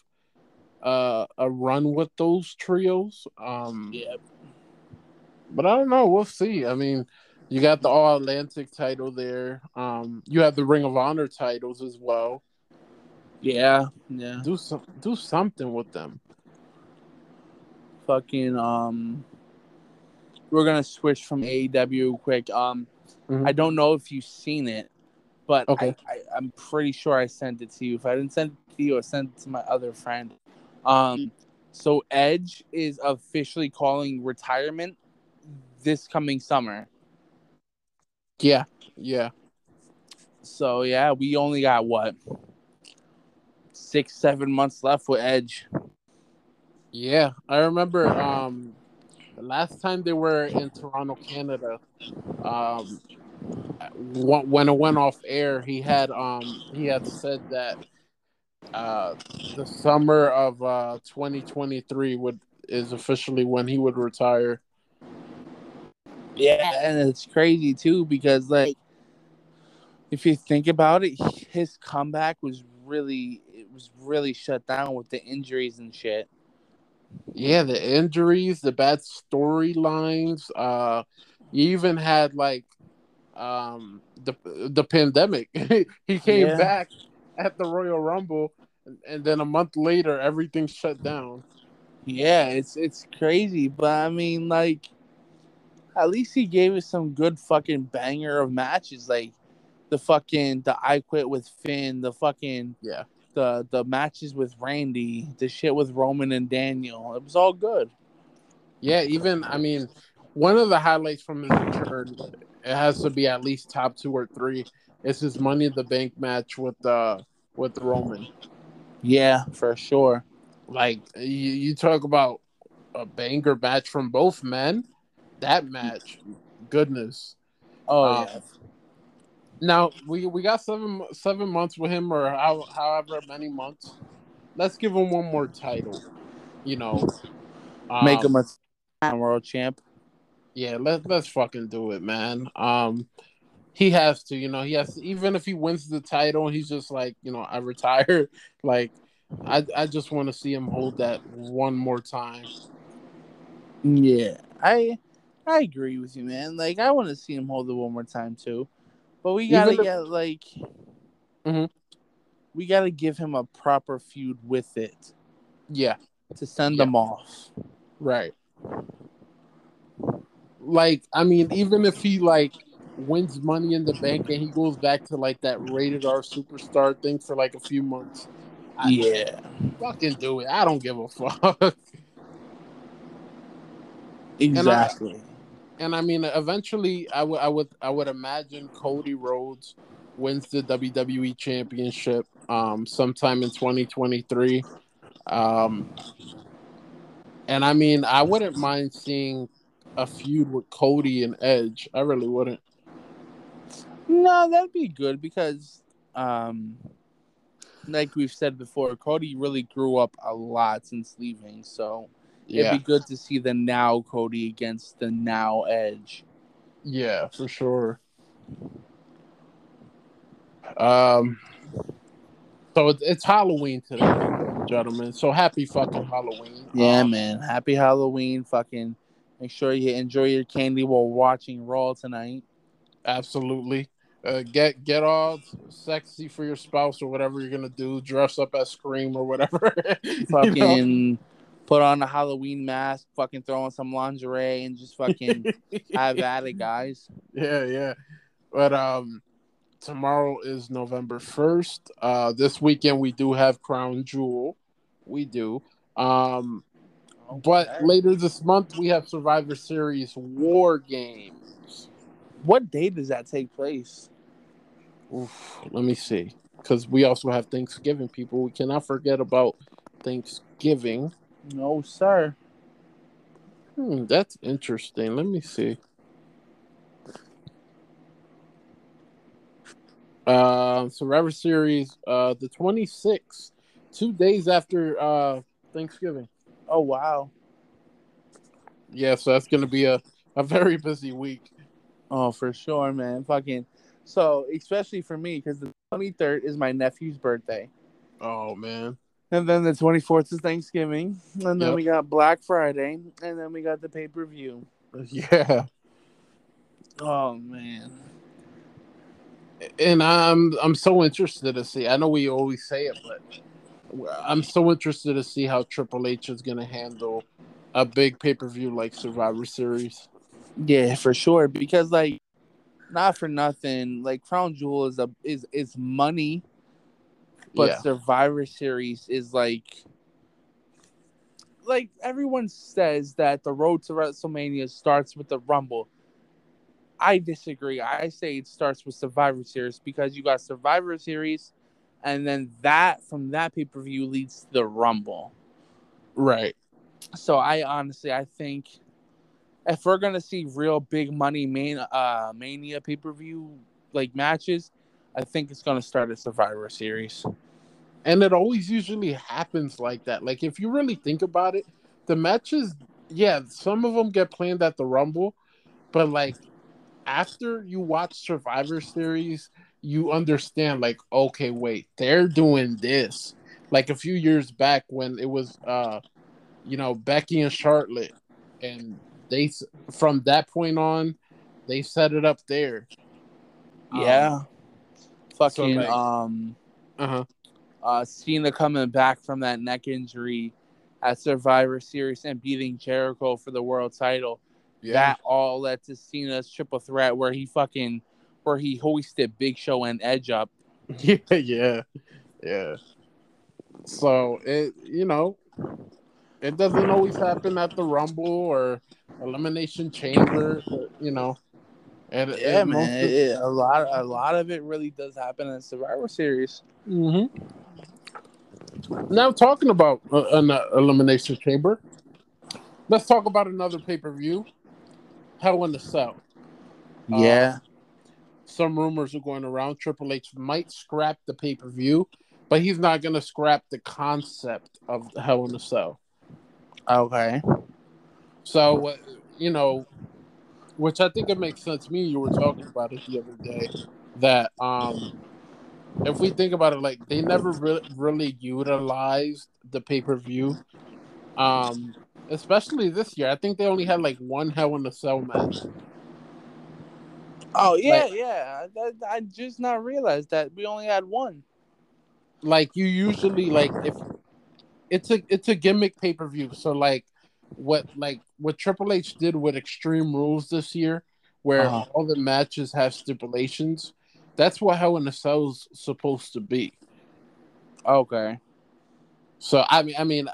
uh, a run with those trios. Um, yeah. But I don't know. We'll see. I mean, you got the All-Atlantic title there. Um, you have the Ring of Honor titles as well. Yeah, yeah. Do some, do something with them. Fucking, um, we're going to switch from A E W quick. Um, mm-hmm. I don't know if you've seen it, but okay. I, I, I'm pretty sure I sent it to you. If I didn't send it to you, I sent it to my other friend. Um, so Edge is officially calling retirement this coming summer. Yeah, yeah. So, yeah, we only got, what, six, seven months left with Edge. Yeah, I remember um, the last time they were in Toronto, Canada, um, when it went off air, he had um, he had said that uh, the summer of uh, twenty twenty-three would is officially when he would retire. Yeah, and it's crazy, too, because, like, if you think about it, his comeback was really it was really shut down with the injuries and shit. Yeah, the injuries, the bad storylines. Uh, you even had, like, um, the the pandemic. He came yeah. back at the Royal Rumble, and, and then a month later, everything shut down. Yeah, it's it's crazy, but, I mean, like, at least he gave us some good fucking banger of matches, like the fucking the I Quit with Finn, the fucking yeah, the the matches with Randy, the shit with Roman and Daniel. It was all good. Yeah, even I mean, one of the highlights from his return, it has to be at least top two or three. It's his Money in the Bank match with uh with Roman. Yeah, for sure. Like you, you talk about a banger match from both men. That match, goodness. Oh, um, yeah. Now, we, we got seven seven months with him or how, however many months. Let's give him one more title, you know. Um, Make him a world champ. Yeah, let, let's fucking do it, man. Um, he has to, you know. He has to, even if he wins the title, he's just like, you know, I retire. Like, I, I just want to see him hold that one more time. Yeah, I... I agree with you, man. Like, I want to see him hold it one more time, too. But we got to get, like... Mm-hmm. We got to give him a proper feud with it. Yeah. To send them yeah. off. Right. Like, I mean, even if he, like, wins Money in the Bank and he goes back to, like, that Rated R Superstar thing for, like, a few months. I yeah. Fucking do it. I don't give a fuck. Exactly. And I, And I mean, eventually, I would, I would, I would imagine Cody Rhodes wins the W W E Championship um, sometime in twenty twenty-three. Um, and I mean, I wouldn't mind seeing a feud with Cody and Edge. I really wouldn't. No, that'd be good because, um, like we've said before, Cody really grew up a lot since leaving. So. Yeah. It'd be good to see the now Cody against the now Edge. Yeah, for sure. Um, so it's, it's Halloween today, gentlemen. So happy fucking Halloween. Yeah, um, man. Happy Halloween. Fucking make sure you enjoy your candy while watching Raw tonight. Absolutely. Uh, get get all sexy for your spouse or whatever you're gonna do. Dress up as Scream or whatever. Fucking. You know? Put on a Halloween mask, fucking throw on some lingerie, and just fucking have at it, guys. Yeah, yeah. But um, tomorrow is November first. Uh, this weekend we do have Crown Jewel. We do. Um, okay. But later this month we have Survivor Series War Games. What day does that take place? Oof, let me see. Because we also have Thanksgiving, people. We cannot forget about Thanksgiving. No, sir. Hmm, that's interesting. Let me see. Uh, Survivor Series, uh, the twenty-sixth, two days after uh, Thanksgiving. Oh, wow. Yeah, so that's going to be a, a very busy week. Oh, for sure, man. Fucking. So, especially for me, because the twenty-third is my nephew's birthday. Oh, man. And then the twenty-fourth is Thanksgiving. And then yep. we got Black Friday. And then we got the pay-per-view. Yeah. Oh, man. And I'm I'm so interested to see. I know we always say it, but I'm so interested to see how Triple H is going to handle a big pay-per-view like Survivor Series. Yeah, for sure. Because, like, not for nothing, like, Crown Jewel is a is, is money. But yeah. Survivor Series is like, like everyone says that the road to WrestleMania starts with the Rumble. I disagree. I say it starts with Survivor Series because you got Survivor Series, and then that from that pay per view leads to the Rumble. Right. So I honestly, I think if we're gonna see real big money main uh, Mania pay per view like matches, I think it's going to start a Survivor Series. And it always usually happens like that. Like, if you really think about it, the matches, yeah, some of them get planned at the Rumble. But, like, after you watch Survivor Series, you understand, like, okay, wait, they're doing this. Like, a few years back when it was, uh, you know, Becky and Charlotte. And they, from that point on, they set it up there. Yeah. Um, Fucking so like, um, uh-huh. uh, Cena coming back from that neck injury at Survivor Series and beating Jericho for the world title. Yeah. That all led to Cena's triple threat where he fucking where he hoisted Big Show and Edge up. Yeah, yeah, yeah. So it you know it doesn't always happen at the Rumble or Elimination Chamber, but, you know. And, yeah, and man, of, it, a lot, a lot of it really does happen in Survivor Series. Mm-hmm. Now, talking about uh, an uh, Elimination Chamber, let's talk about another pay-per-view, Hell in a Cell. Yeah. Uh, some rumors are going around. Triple H might scrap the pay-per-view, but he's not going to scrap the concept of Hell in a Cell. Okay. So, uh, you know... Which I think it makes sense. Me and you were talking about it the other day. That um, if we think about it, like they never re- really utilized the pay per view, um, especially this year. I think they only had like one Hell in a Cell match. Oh yeah, like, yeah. I, I just not realized that we only had one. Like you usually like if it's a it's a gimmick pay per view. So like. What like what Triple H did with Extreme Rules this year, where uh-huh. all the matches have stipulations, that's what Hell in a Cell's supposed to be. Okay. So I mean, I mean,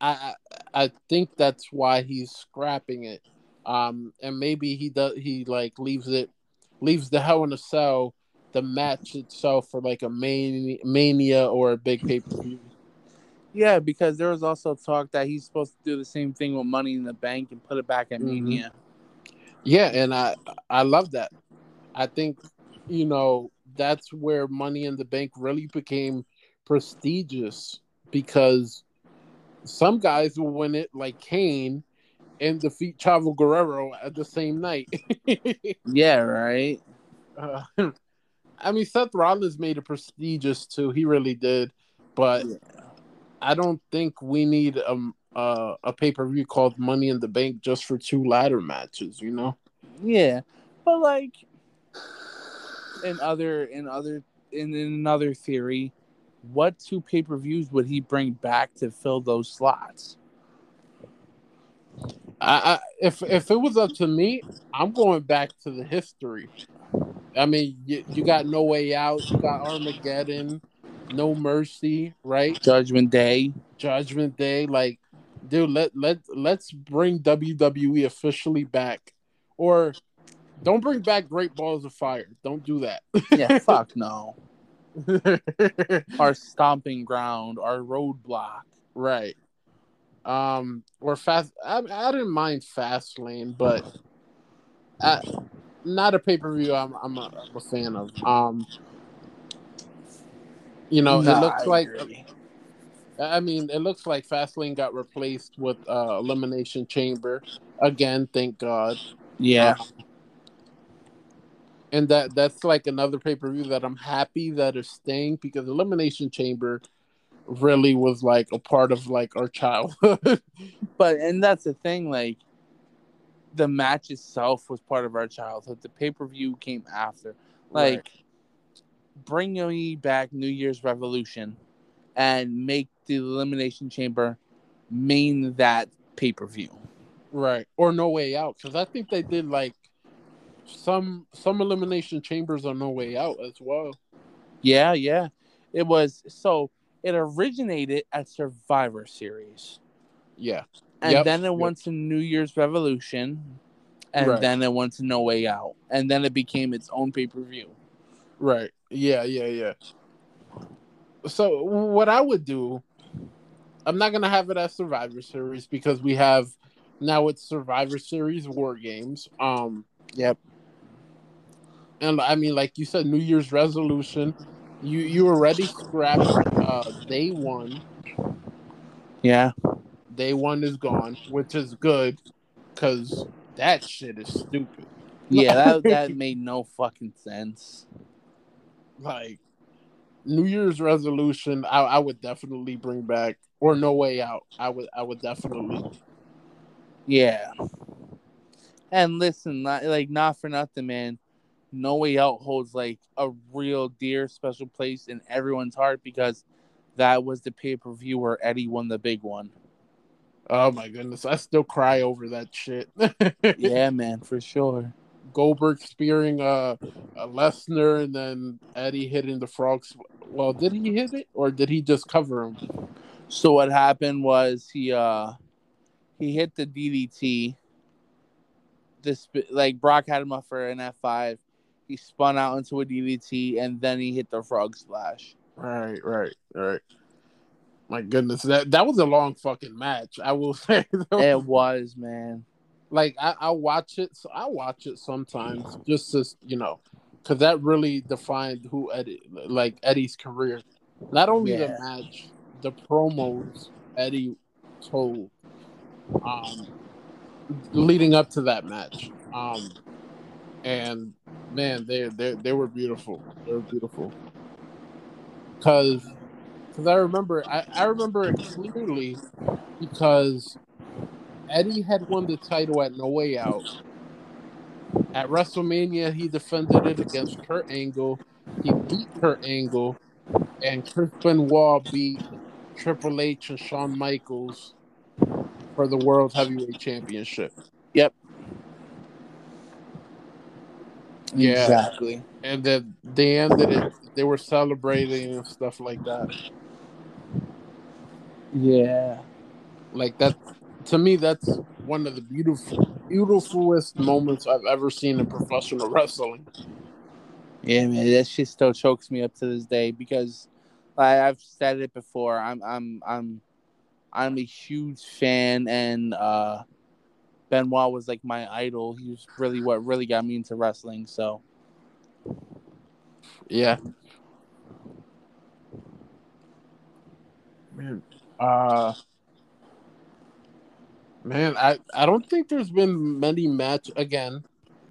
I I think that's why he's scrapping it, um, and maybe he does he like leaves it, leaves the Hell in a Cell, the match itself for like a mania, mania or a big pay per view. Yeah, because there was also talk that he's supposed to do the same thing with Money in the Bank and put it back at mm-hmm. Mania. Yeah, and I I love that. I think, you know, that's where Money in the Bank really became prestigious because some guys will win it, like Kane, and defeat Chavo Guerrero at the same night. Yeah, right? Uh, I mean, Seth Rollins made it prestigious, too. He really did, but... Yeah. I don't think we need a, a, a pay-per-view called Money in the Bank just for two ladder matches, you know? Yeah, but like in other in other in, in another theory, what two pay-per-views would he bring back to fill those slots? I, I if if it was up to me, I'm going back to the history. I mean, you, you got No Way Out, you got Armageddon. No Mercy, right? Judgment Day. Judgment Day. Like, dude, let, let, let's bring W W E officially back. Or don't bring back Great Balls of Fire. Don't do that. Yeah, fuck no. Our Stomping Ground, our Roadblock. Right. Um, or Fast... I, I didn't mind Fastlane, but I, not a pay-per-view I'm, I'm, a, I'm a fan of. Um... You know, nah, it looks like I mean, it looks like Fastlane got replaced with uh, Elimination Chamber again. Thank God. Yeah. Uh, and that that's like another pay per view that I'm happy that is staying, because Elimination Chamber really was like a part of like our childhood. But and that's the thing, like the match itself was part of our childhood. The pay per view came after. Like, right. Bring me back New Year's Revolution and make the Elimination Chamber main that pay-per-view. Right. Or No Way Out. Because I think they did, like, some some Elimination Chambers on No Way Out as well. Yeah, yeah. It was... So, it originated at Survivor Series. Yeah. And yep. then it yep. went to New Year's Revolution. And right. then it went to No Way Out. And then it became its own pay-per-view. Right. Yeah, yeah, yeah. So what I would do, I'm not going to have it as Survivor Series, because we have, now it's Survivor Series War Games. Um, yep. And I mean, like you said, New Year's Resolution, you, you already scrapped uh, Day One. Yeah. Day One is gone, which is good, because that shit is stupid. Yeah, that that made no fucking sense. Like, New Year's Resolution, I, I would definitely bring back, or No Way Out. I would, I would definitely. Yeah. And listen, not, like not for nothing, man. No Way Out holds like a real dear, special place in everyone's heart, because that was the pay per view where Eddie won the big one. Oh my goodness, I still cry over that shit. Yeah, man, for sure. Goldberg spearing uh, a Lesnar, and then Eddie hitting the frogs. Well, did he hit it, or did he just cover him? So what happened was he uh, he hit the D D T. This like Brock had him up for an F five. He spun out into a D D T, and then he hit the frog splash. Right, right, right. My goodness, that that was a long fucking match. I will say though. It was, man. Like, I, I watch it, so I watch it sometimes just to, you know, because that really defined who Eddie, like Eddie's career. Not only yeah. the match, the promos Eddie told, um, leading up to that match, um, and man, they they they were beautiful. They were beautiful. Because, because I remember, I, I remember it clearly, because Eddie had won the title at No Way Out. At WrestleMania, he defended it against Kurt Angle. He beat Kurt Angle, and Chris Benoit beat Triple H and Shawn Michaels for the World Heavyweight Championship. Yep. Yeah. Exactly. And then they ended it. They were celebrating and stuff like that. Yeah. Like that. To me, that's one of the beautiful, beautifulest moments I've ever seen in professional wrestling. Yeah, man, that shit still chokes me up to this day, because, like I've said it before, I'm, I'm, I'm, I'm a huge fan, and uh, Benoit was like my idol. He was really what really got me into wrestling. So, yeah, man. Uh. Man, I, I don't think there's been many match again.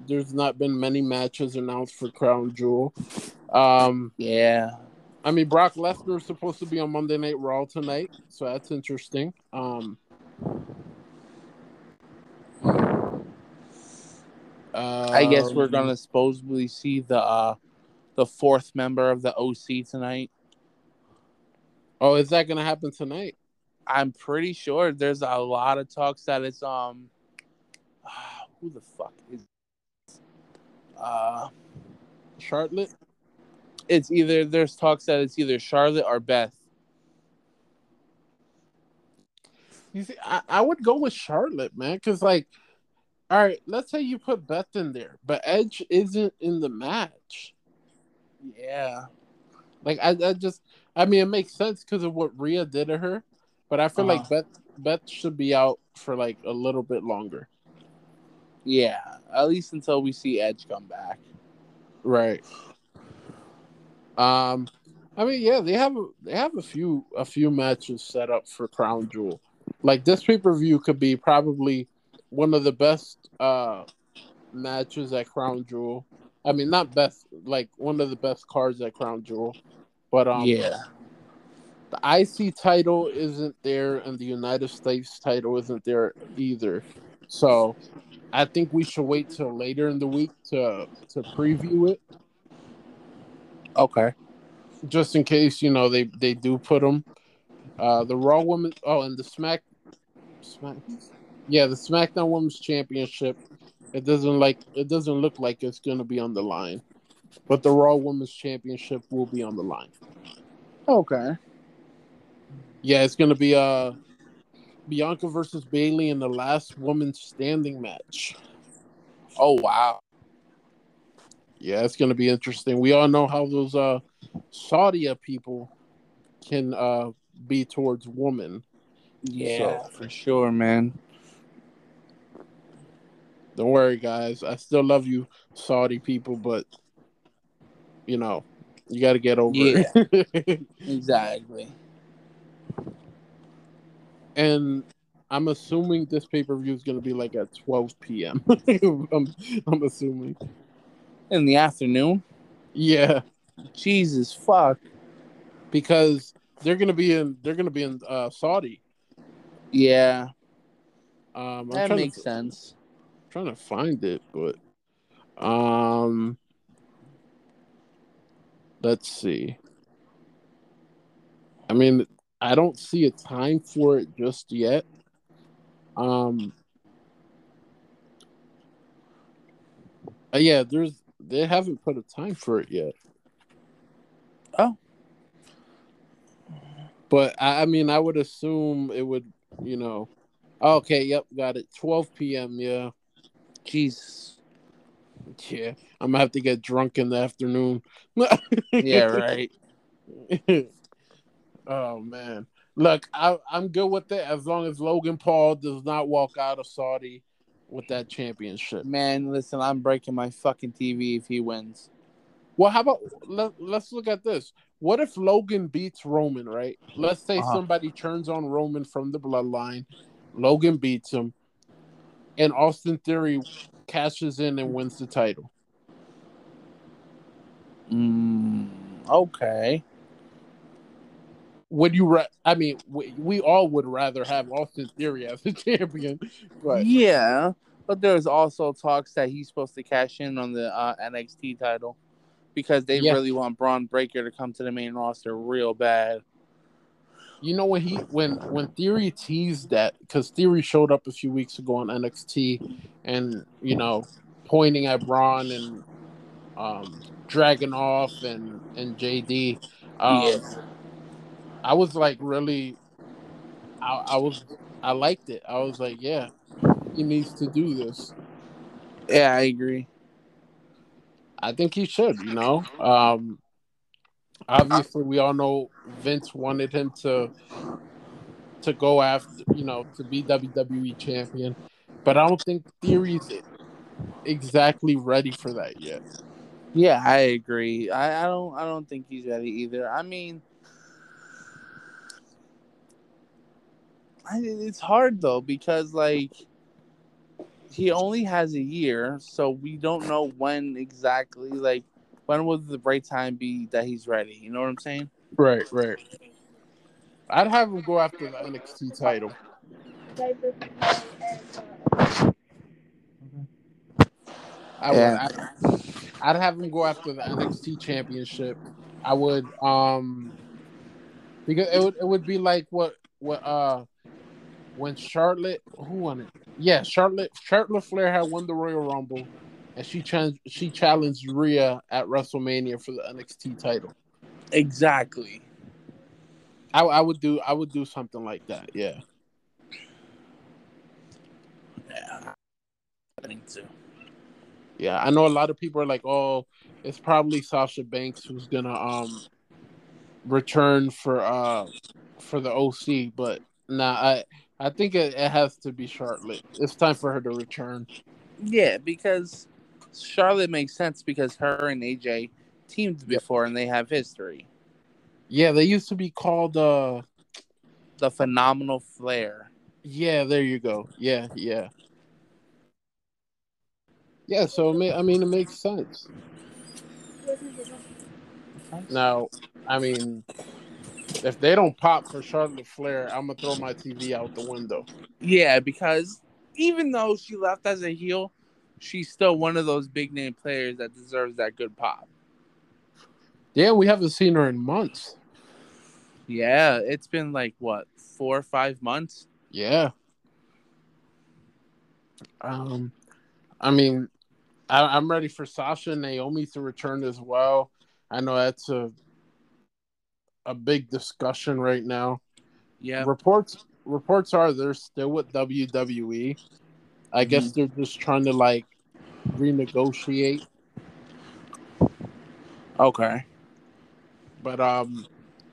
There's not been many matches announced for Crown Jewel. Um, yeah, I mean Brock Lesnar is supposed to be on Monday Night Raw tonight, so that's interesting. Um, uh, I guess we're gonna supposedly see the uh, the fourth member of the O C tonight. Oh, is that gonna happen tonight? I'm pretty sure there's a lot of talks that it's um, uh, who the fuck is uh, Charlotte? It's either there's talks that it's either Charlotte or Beth. You see, I, I would go with Charlotte, man, because like, all right, let's say you put Beth in there, but Edge isn't in the match. Yeah, like I, I just, I mean, it makes sense because of what Rhea did to her. But I feel uh, like Beth Beth should be out for like a little bit longer. Yeah, at least until we see Edge come back. Right. Um, I mean, yeah, they have they have a few a few matches set up for Crown Jewel. Like this pay per view could be probably one of the best uh, matches at Crown Jewel. I mean, not best, like one of the best cards at Crown Jewel. But um, yeah, the I C title isn't there, and the United States title isn't there either. So I think we should wait till later in the week to to preview it. Okay. Just in case, you know, they, they do put them. Uh, the Raw Women... Oh, and the Smack... Smack... Yeah, the SmackDown Women's Championship. It doesn't like it doesn't look like it's going to be on the line. But the Raw Women's Championship will be on the line. Okay. Yeah, it's going to be uh, Bianca versus Bayley in the last woman standing match. Oh, wow. Yeah, it's going to be interesting. We all know how those uh, Saudi people can uh, be towards women. Yeah, so, for sure, man. Don't worry, guys. I still love you, Saudi people, but, you know, you got to get over yeah. it. Exactly. And I'm assuming this pay-per-view is going to be, like, at twelve p.m. I'm, I'm assuming. In the afternoon? Yeah. Jesus fuck. Because they're gonna be in they're gonna be in uh, Saudi. Yeah. Um, I'm that makes to, sense. I'm trying to find it, but um let's see. I mean, I don't see a time for it just yet. Um uh, yeah, there's They haven't put a time for it yet. Oh. But, I mean, I would assume it would, you know. Okay, yep, got it. twelve p.m., yeah. Jesus. Yeah, I'm going to have to get drunk in the afternoon. Yeah, right. Oh, man. Look, I, I'm good with it as long as Logan Paul does not walk out of Saudi with that championship. Man, listen, I'm breaking my fucking T V if he wins. Well, how about, let, let's look at this. What if Logan beats Roman, right? Let's say uh-huh. somebody turns on Roman from the bloodline. Logan beats him. And Austin Theory cashes in and wins the title. Mm, okay. Would you? Ra- I mean, we, we all would rather have Austin Theory as the champion, but yeah. But there's also talks that he's supposed to cash in on the uh, N X T title because they yeah. really want Braun Breaker to come to the main roster real bad. You know when he when when Theory teased that, because Theory showed up a few weeks ago on N X T and you know pointing at Braun and um, dragging off and and J D. Um, yeah. I was like really, I, I was, I liked it. I was like, yeah, he needs to do this. Yeah, I agree. I think he should, you know. Um, obviously, we all know Vince wanted him to, to go after, you know, to be W W E champion, but I don't think Theory's exactly ready for that yet. Yeah, I agree. I, I don't, I don't think he's ready either. I mean. I, it's hard though because like he only has a year, so we don't know when exactly. Like, when will the right time be that he's ready? You know what I'm saying? Right, right. I'd have him go after the N X T title. I would. Yeah. I'd, I'd have him go after the N X T championship. I would, um, because it would it would be like what what uh. When Charlotte, who won it? Yeah, Charlotte. Charlotte Flair had won the Royal Rumble, and she tra- she challenged Rhea at WrestleMania for the N X T title. Exactly. I, I would do. I would do something like that. Yeah. Yeah. Happening too. Yeah, I know a lot of people are like, "Oh, it's probably Sasha Banks who's gonna um return for uh for the O C," but nah, I. I think it, it has to be Charlotte. It's time for her to return. Yeah, because Charlotte makes sense because her and A J teamed before and they have history. Yeah, they used to be called uh, the Phenomenal Flair. Yeah, there you go. Yeah, yeah. Yeah, so, I mean, it makes sense. Now, I mean, if they don't pop for Charlotte Flair, I'm going to throw my T V out the window. Yeah, because even though she left as a heel, she's still one of those big-name players that deserves that good pop. Yeah, we haven't seen her in months. Yeah, it's been like, what, four or five months? Yeah. Um, I mean, I, I'm ready for Sasha and Naomi to return as well. I know that's a a big discussion right now. Yeah. Reports reports are they're still with W W E. I mm-hmm. guess they're just trying to, like, renegotiate. Okay. But, um,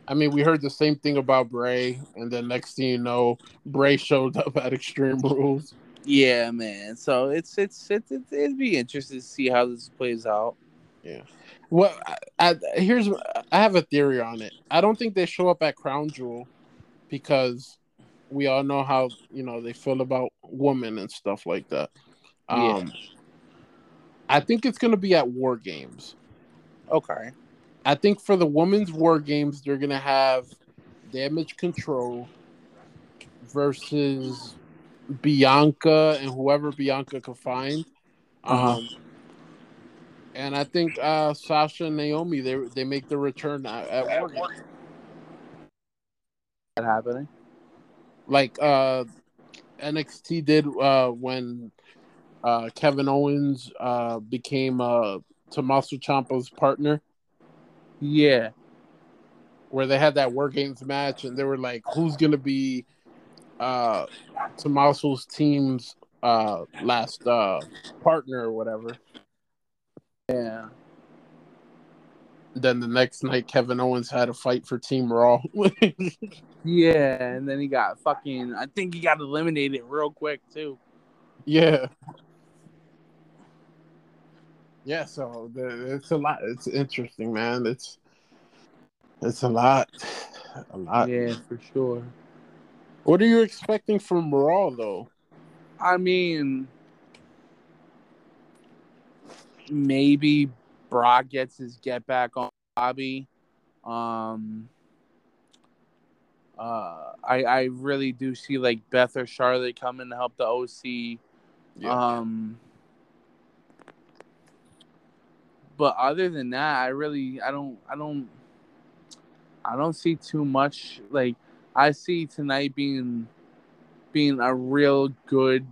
I mean, we heard the same thing about Bray, and then next thing you know, Bray showed up at Extreme Rules. Yeah, man. So it's it's it, it, it'd be interesting to see how this plays out. Yeah. Well, I, I, here's I have a theory on it. I don't think they show up at Crown Jewel because we all know how you know they feel about women and stuff like that. Um, yeah. I think it's gonna be at War Games. Okay. I think for the women's War Games, they're gonna have Damage Control versus Bianca and whoever Bianca can find. Uh-huh. Um, and I think uh, Sasha and Naomi they they make the return at, at War Games. That happening? Like uh, N X T did uh, when uh, Kevin Owens uh, became uh, Tommaso Ciampa's partner. Yeah. Where they had that War Games match and they were like, who's going to be uh, Tommaso's team's uh, last uh, partner or whatever. Yeah. Then the next night, Kevin Owens had a fight for Team Raw. Yeah, and then he got fucking... I think he got eliminated real quick, too. Yeah. Yeah, so the, it's a lot. It's interesting, man. It's it's a lot. A lot. Yeah, for sure. What are you expecting from Raw, though? I mean... Maybe Brock gets his get back on Bobby. Um, uh, I I really do see like Beth or Charlotte coming to help the O C. Yeah. Um, but other than that, I really I don't I don't I don't see too much. Like I see tonight being being a real good,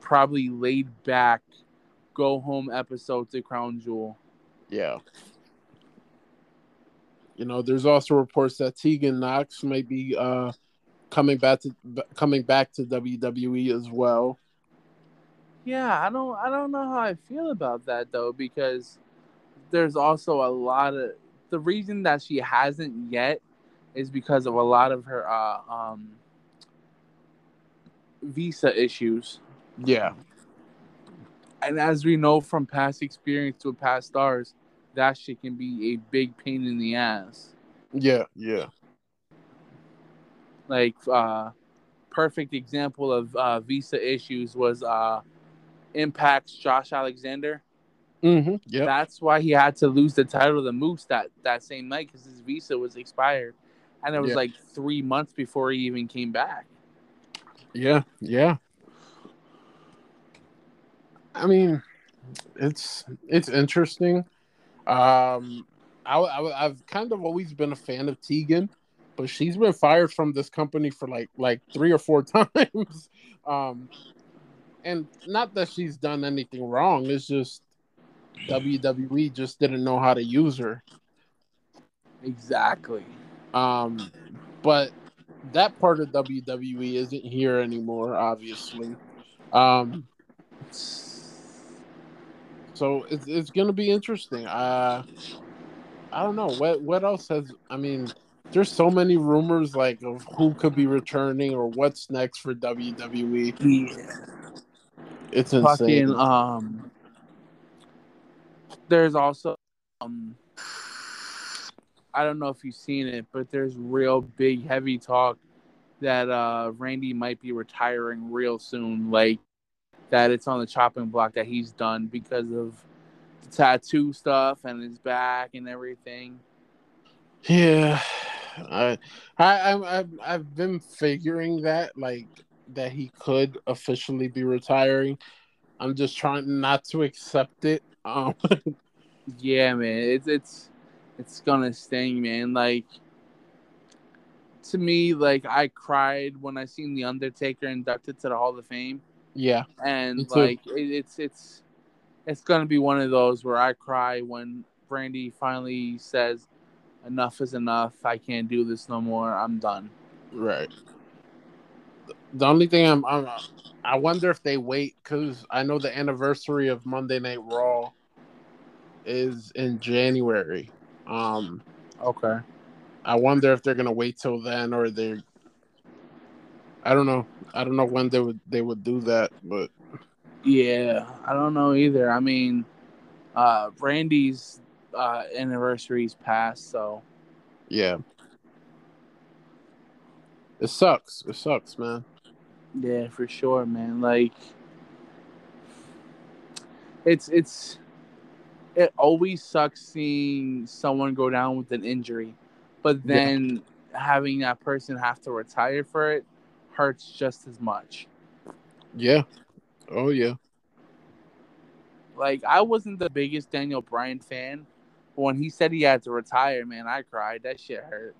probably laid back. Go home episode to Crown Jewel. Yeah. You know, there's also reports that Tegan Knox may be uh, coming back to coming back to W W E as well. Yeah, I don't I don't know how I feel about that though, because there's also a lot of the reason that she hasn't yet is because of a lot of her uh, um, visa issues. Yeah. And as we know from past experience with past stars, that shit can be a big pain in the ass. Yeah, yeah. Like, uh, perfect example of uh, visa issues was uh, Impact's Josh Alexander. Mm-hmm, yeah. That's why he had to lose the title to Moose that, that same night because his visa was expired. And it was yeah. like three months before he even came back. Yeah, yeah. I mean, it's it's interesting. Um, I, I, I've kind of always been a fan of Tegan, but she's been fired from this company for like like three or four times. Um, and not that she's done anything wrong. It's just W W E just didn't know how to use her. Exactly. Um, but that part of W W E isn't here anymore, obviously. Um So it's it's gonna be interesting. Uh, I don't know what what else has. I mean, there's so many rumors like of who could be returning or what's next for W W E. Yeah. It's insane. Fucking, um, there's also um, I don't know if you've seen it, but there's real big, heavy talk that uh, Randy might be retiring real soon. Like, that it's on the chopping block, that he's done because of the tattoo stuff and his back and everything. Yeah. I, I, I, I've been figuring that, like, that he could officially be retiring. I'm just trying not to accept it. Um, yeah, man. It's, it's, it's gonna sting, man. Like, to me, like, I cried when I seen The Undertaker inducted to the Hall of Fame. Yeah. And, like, it, it's, it's, it's gonna be one of those where I cry when Brandy finally says, enough is enough. I can't do this no more. I'm done. Right. The only thing I'm, I'm I wonder if they wait, because I know the anniversary of Monday Night Raw is in January. Um, okay. I wonder if they're gonna wait till then, or they. I don't know. I don't know when they would they would do that, but. Yeah, I don't know either. I mean, uh, Randy's uh, anniversary's passed, so. Yeah. It sucks. It sucks, man. Yeah, for sure, man. Like, it's it's. It always sucks seeing someone go down with an injury, but then yeah. having that person have to retire for it hurts just as much. Yeah. Oh, yeah. Like, I wasn't the biggest Daniel Bryan fan, but when he said he had to retire, man, I cried. That shit hurt.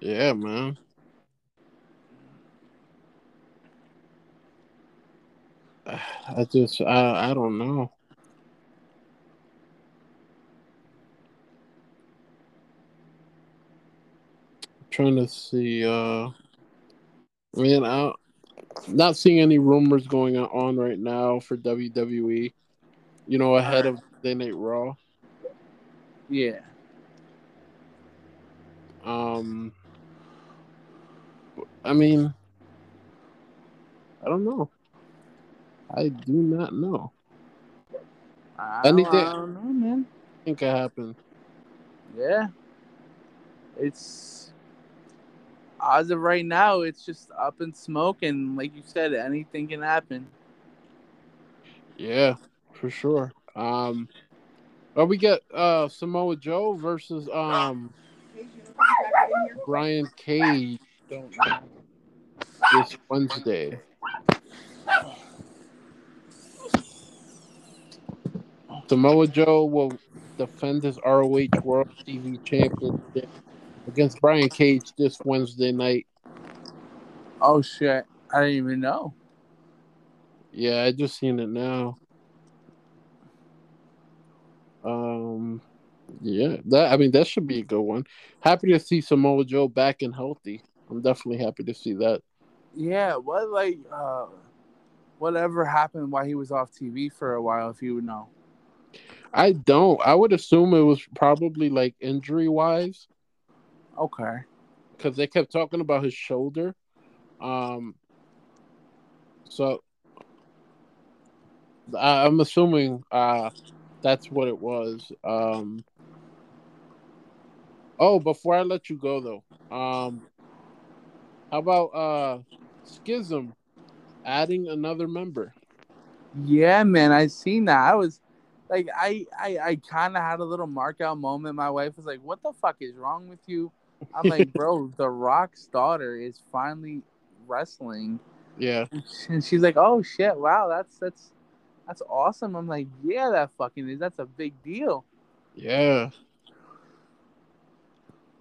Yeah, man. I just, I, I don't know. I'm trying to see, uh, man, I'm not seeing any rumors going on right now for W W E, you know, ahead of Monday Night Raw. Yeah. Um, I mean, I don't know. I do not know. I don't, Anything, I don't know, man. I think it happened. Yeah. It's, as of right now, it's just up in smoke, and like you said, anything can happen. Yeah, for sure. Um, well, we got uh, Samoa Joe versus um Brian Cage this Wednesday. Samoa Joe will defend his R O H World T V Championship against Brian Cage this Wednesday night. Oh, shit. I didn't even know. Yeah, I just seen it now. Um, yeah, that I mean, that should be a good one. Happy to see Samoa Joe back and healthy. I'm definitely happy to see that. Yeah, what, like, uh, whatever happened while he was off T V for a while, if you would know. I don't. I would assume it was probably like injury wise. Okay. Because they kept talking about his shoulder. Um. So I, I'm assuming uh, that's what it was. Um. Oh, before I let you go though, um, how about uh, Schism adding another member? Yeah, man, I seen that. I was. Like, I, I, I kind of had a little mark-out moment. My wife was like, what the fuck is wrong with you? I'm like, bro, The Rock's daughter is finally wrestling. Yeah. And she's like, oh, shit, wow, that's that's that's awesome. I'm like, yeah, that fucking is. That's a big deal. Yeah.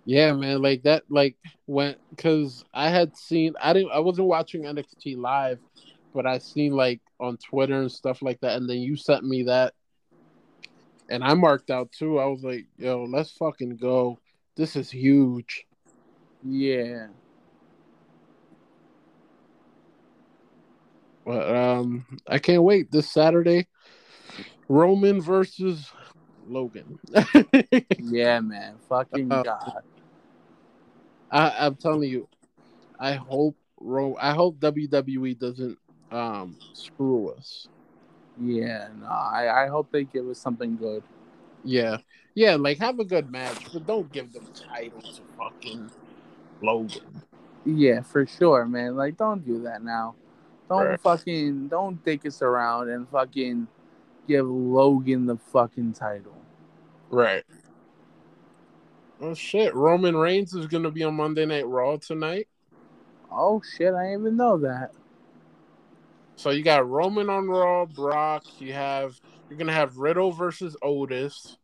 Yeah, man, like that, like, when, because I had seen, I didn't, I wasn't watching N X T live, but I seen, like, on Twitter and stuff like that, and then you sent me that. And I marked out, too. I was like, yo, let's fucking go. This is huge. Yeah. But um, I can't wait. This Saturday, Roman versus Logan. Yeah, man. Fucking uh, God. I, I'm telling you, I hope Ro- I hope W W E doesn't um, screw us. Yeah, no, I, I hope they give us something good. Yeah. Yeah, like, have a good match, but don't give them titles to fucking Logan. Yeah, for sure, man. Like, don't do that now. Don't First. fucking, don't dick us around and fucking give Logan the fucking title. Right. Oh, shit. Roman Reigns is going to be on Monday Night Raw tonight. Oh, shit. I didn't even know that. So you got Roman on Raw, Brock. You have, you're going to have Riddle versus Otis.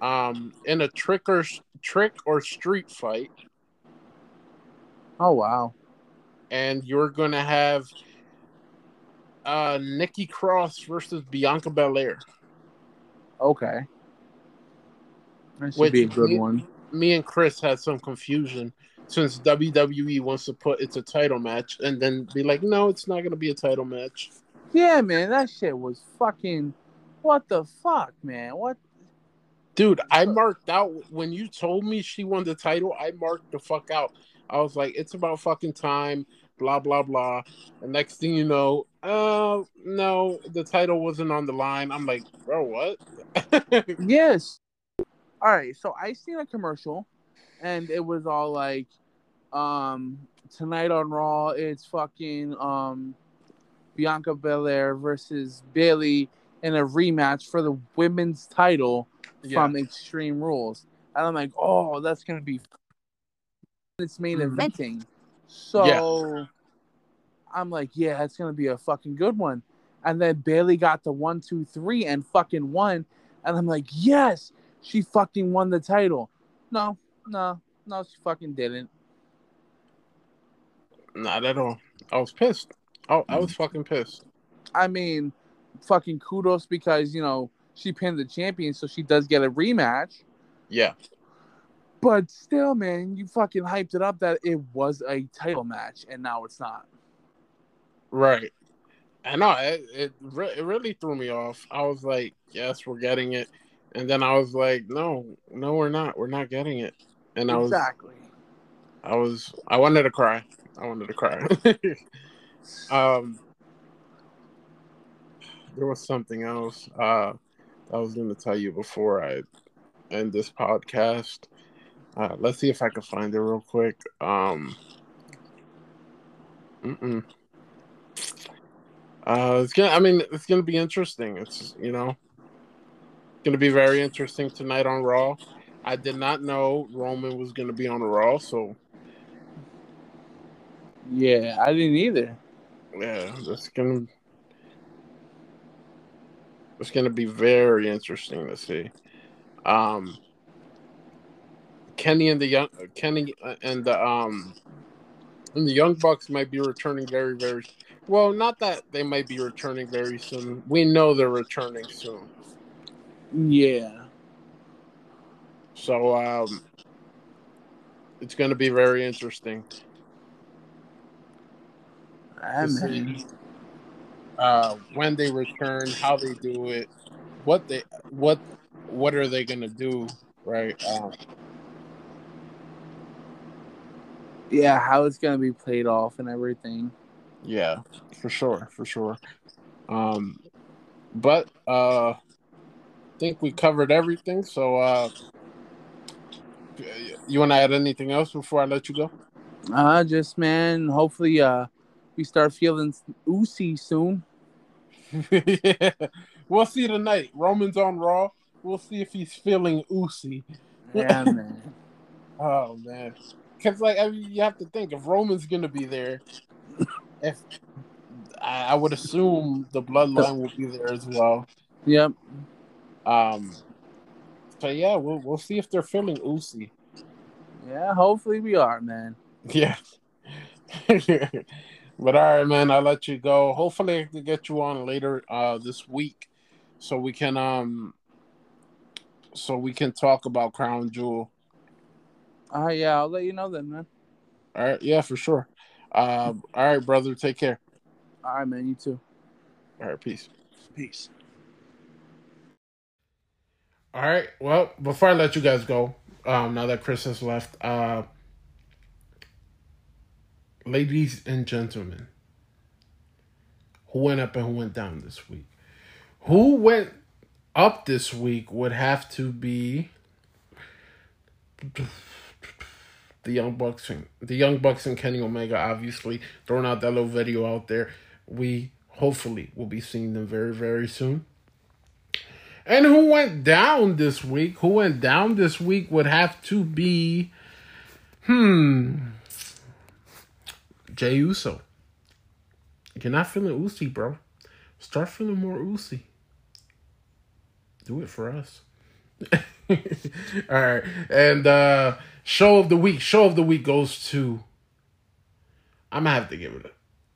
Um, in a trick or trick or street fight. Oh, wow. And you're going to have uh, Nikki Cross versus Bianca Belair. Okay. That should Which be a good me, one. Me and Chris had some confusion since W W E wants to put it's a title match and then be like, no, it's not going to be a title match. Yeah, man, that shit was fucking... What the fuck, man? What? Dude, I marked out... When you told me she won the title, I marked the fuck out. I was like, it's about fucking time, blah, blah, blah. And next thing you know, uh, no, the title wasn't on the line. I'm like, bro, what? Yes. All right, so I seen a commercial, and it was all like, um, tonight on Raw, it's fucking um, Bianca Belair versus Bayley in a rematch for the women's title yeah. from Extreme Rules. And I'm like, oh, that's going to be... It's main eventing. So yeah. I'm like, yeah, it's going to be a fucking good one. And then Bayley got the one, two, three and fucking won. And I'm like, yes, she fucking won the title. No, no, no, she fucking didn't. Not at all. I was pissed. Oh, I was fucking pissed. I mean, fucking kudos because, you know, she pinned the champion, so she does get a rematch. Yeah. But still, man, you fucking hyped it up that it was a title match, and now it's not. Right. I know. It, it, re- it really threw me off. I was like, yes, we're getting it. And then I was like, no, no, we're not. We're not getting it. And I exactly. was... I was... I wanted to cry. I wanted to cry. um, There was something else uh, I was going to tell you before I end this podcast. Uh, let's see if I can find it real quick. Um, mm-mm. Uh, it's gonna, I mean, it's going to be interesting. It's, you know, going to be very interesting tonight on Raw. I did not know Roman was going to be on Raw, so. Yeah, I didn't either. Yeah, that's going to, it's going to be very interesting to see. Um, Kenny and the young Kenny and the um and the Young Bucks might be returning very very well. Not that they might be returning very soon. We know they're returning soon. Yeah. So um, it's going to be very interesting. I mean, uh, when they return, how they do it, what they what what are they going to do, right? Um, Yeah, how it's going to be played off and everything. Yeah, for sure, for sure. Um, but uh, I think we covered everything. So uh, you want to add anything else before I let you go? Uh, just, man, hopefully uh, we start feeling oozy soon. Yeah. We'll see tonight. Roman's on Raw. We'll see if he's feeling oozy. Yeah, man. Oh, man. Because, like, I mean, you have to think, if Roman's going to be there, if I, I would assume the Bloodline will be there as well. Yep. Um. So, yeah, we'll we'll see if they're feeling oozy. Yeah, hopefully we are, man. Yeah. But, all right, man, I'll let you go. Hopefully I can get you on later uh, this week so we can um so we can talk about Crown Jewel. All right, yeah, I'll let you know then, man. All right, yeah, for sure. Um, all right, brother, take care. All right, man, you too. All right, peace. Peace. All right, well, before I let you guys go, um, now that Chris has left, uh, ladies and gentlemen, who went up and who went down this week? Who went up this week would have to be the Young Bucks and the Young Bucks and Kenny Omega, obviously, throwing out that little video out there. We hopefully will be seeing them very, very soon. And who went down this week? Who went down this week would have to be, hmm, Jey Uso. You're not feeling Usi, bro. Start feeling more Usi. Do it for us. All right. And uh, show of the week. Show of the week goes to, I'm going to have to give it a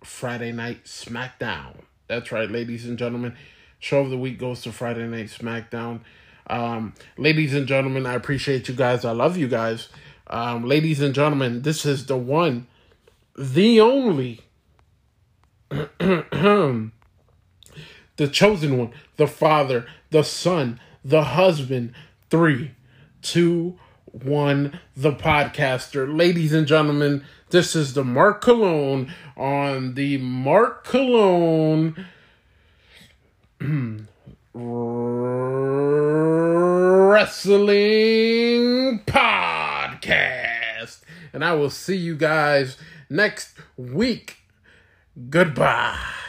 Friday Night SmackDown. That's right, ladies and gentlemen. Show of the week goes to Friday Night SmackDown. Um, ladies and gentlemen, I appreciate you guys. I love you guys. Um, ladies and gentlemen, this is the one, the only, the chosen one, the father, the son, the husband, three, two, one, the podcaster. Ladies and gentlemen, this is the Mark Cologne on the Mark Cologne Wrestling Podcast. And I will see you guys next week. Goodbye.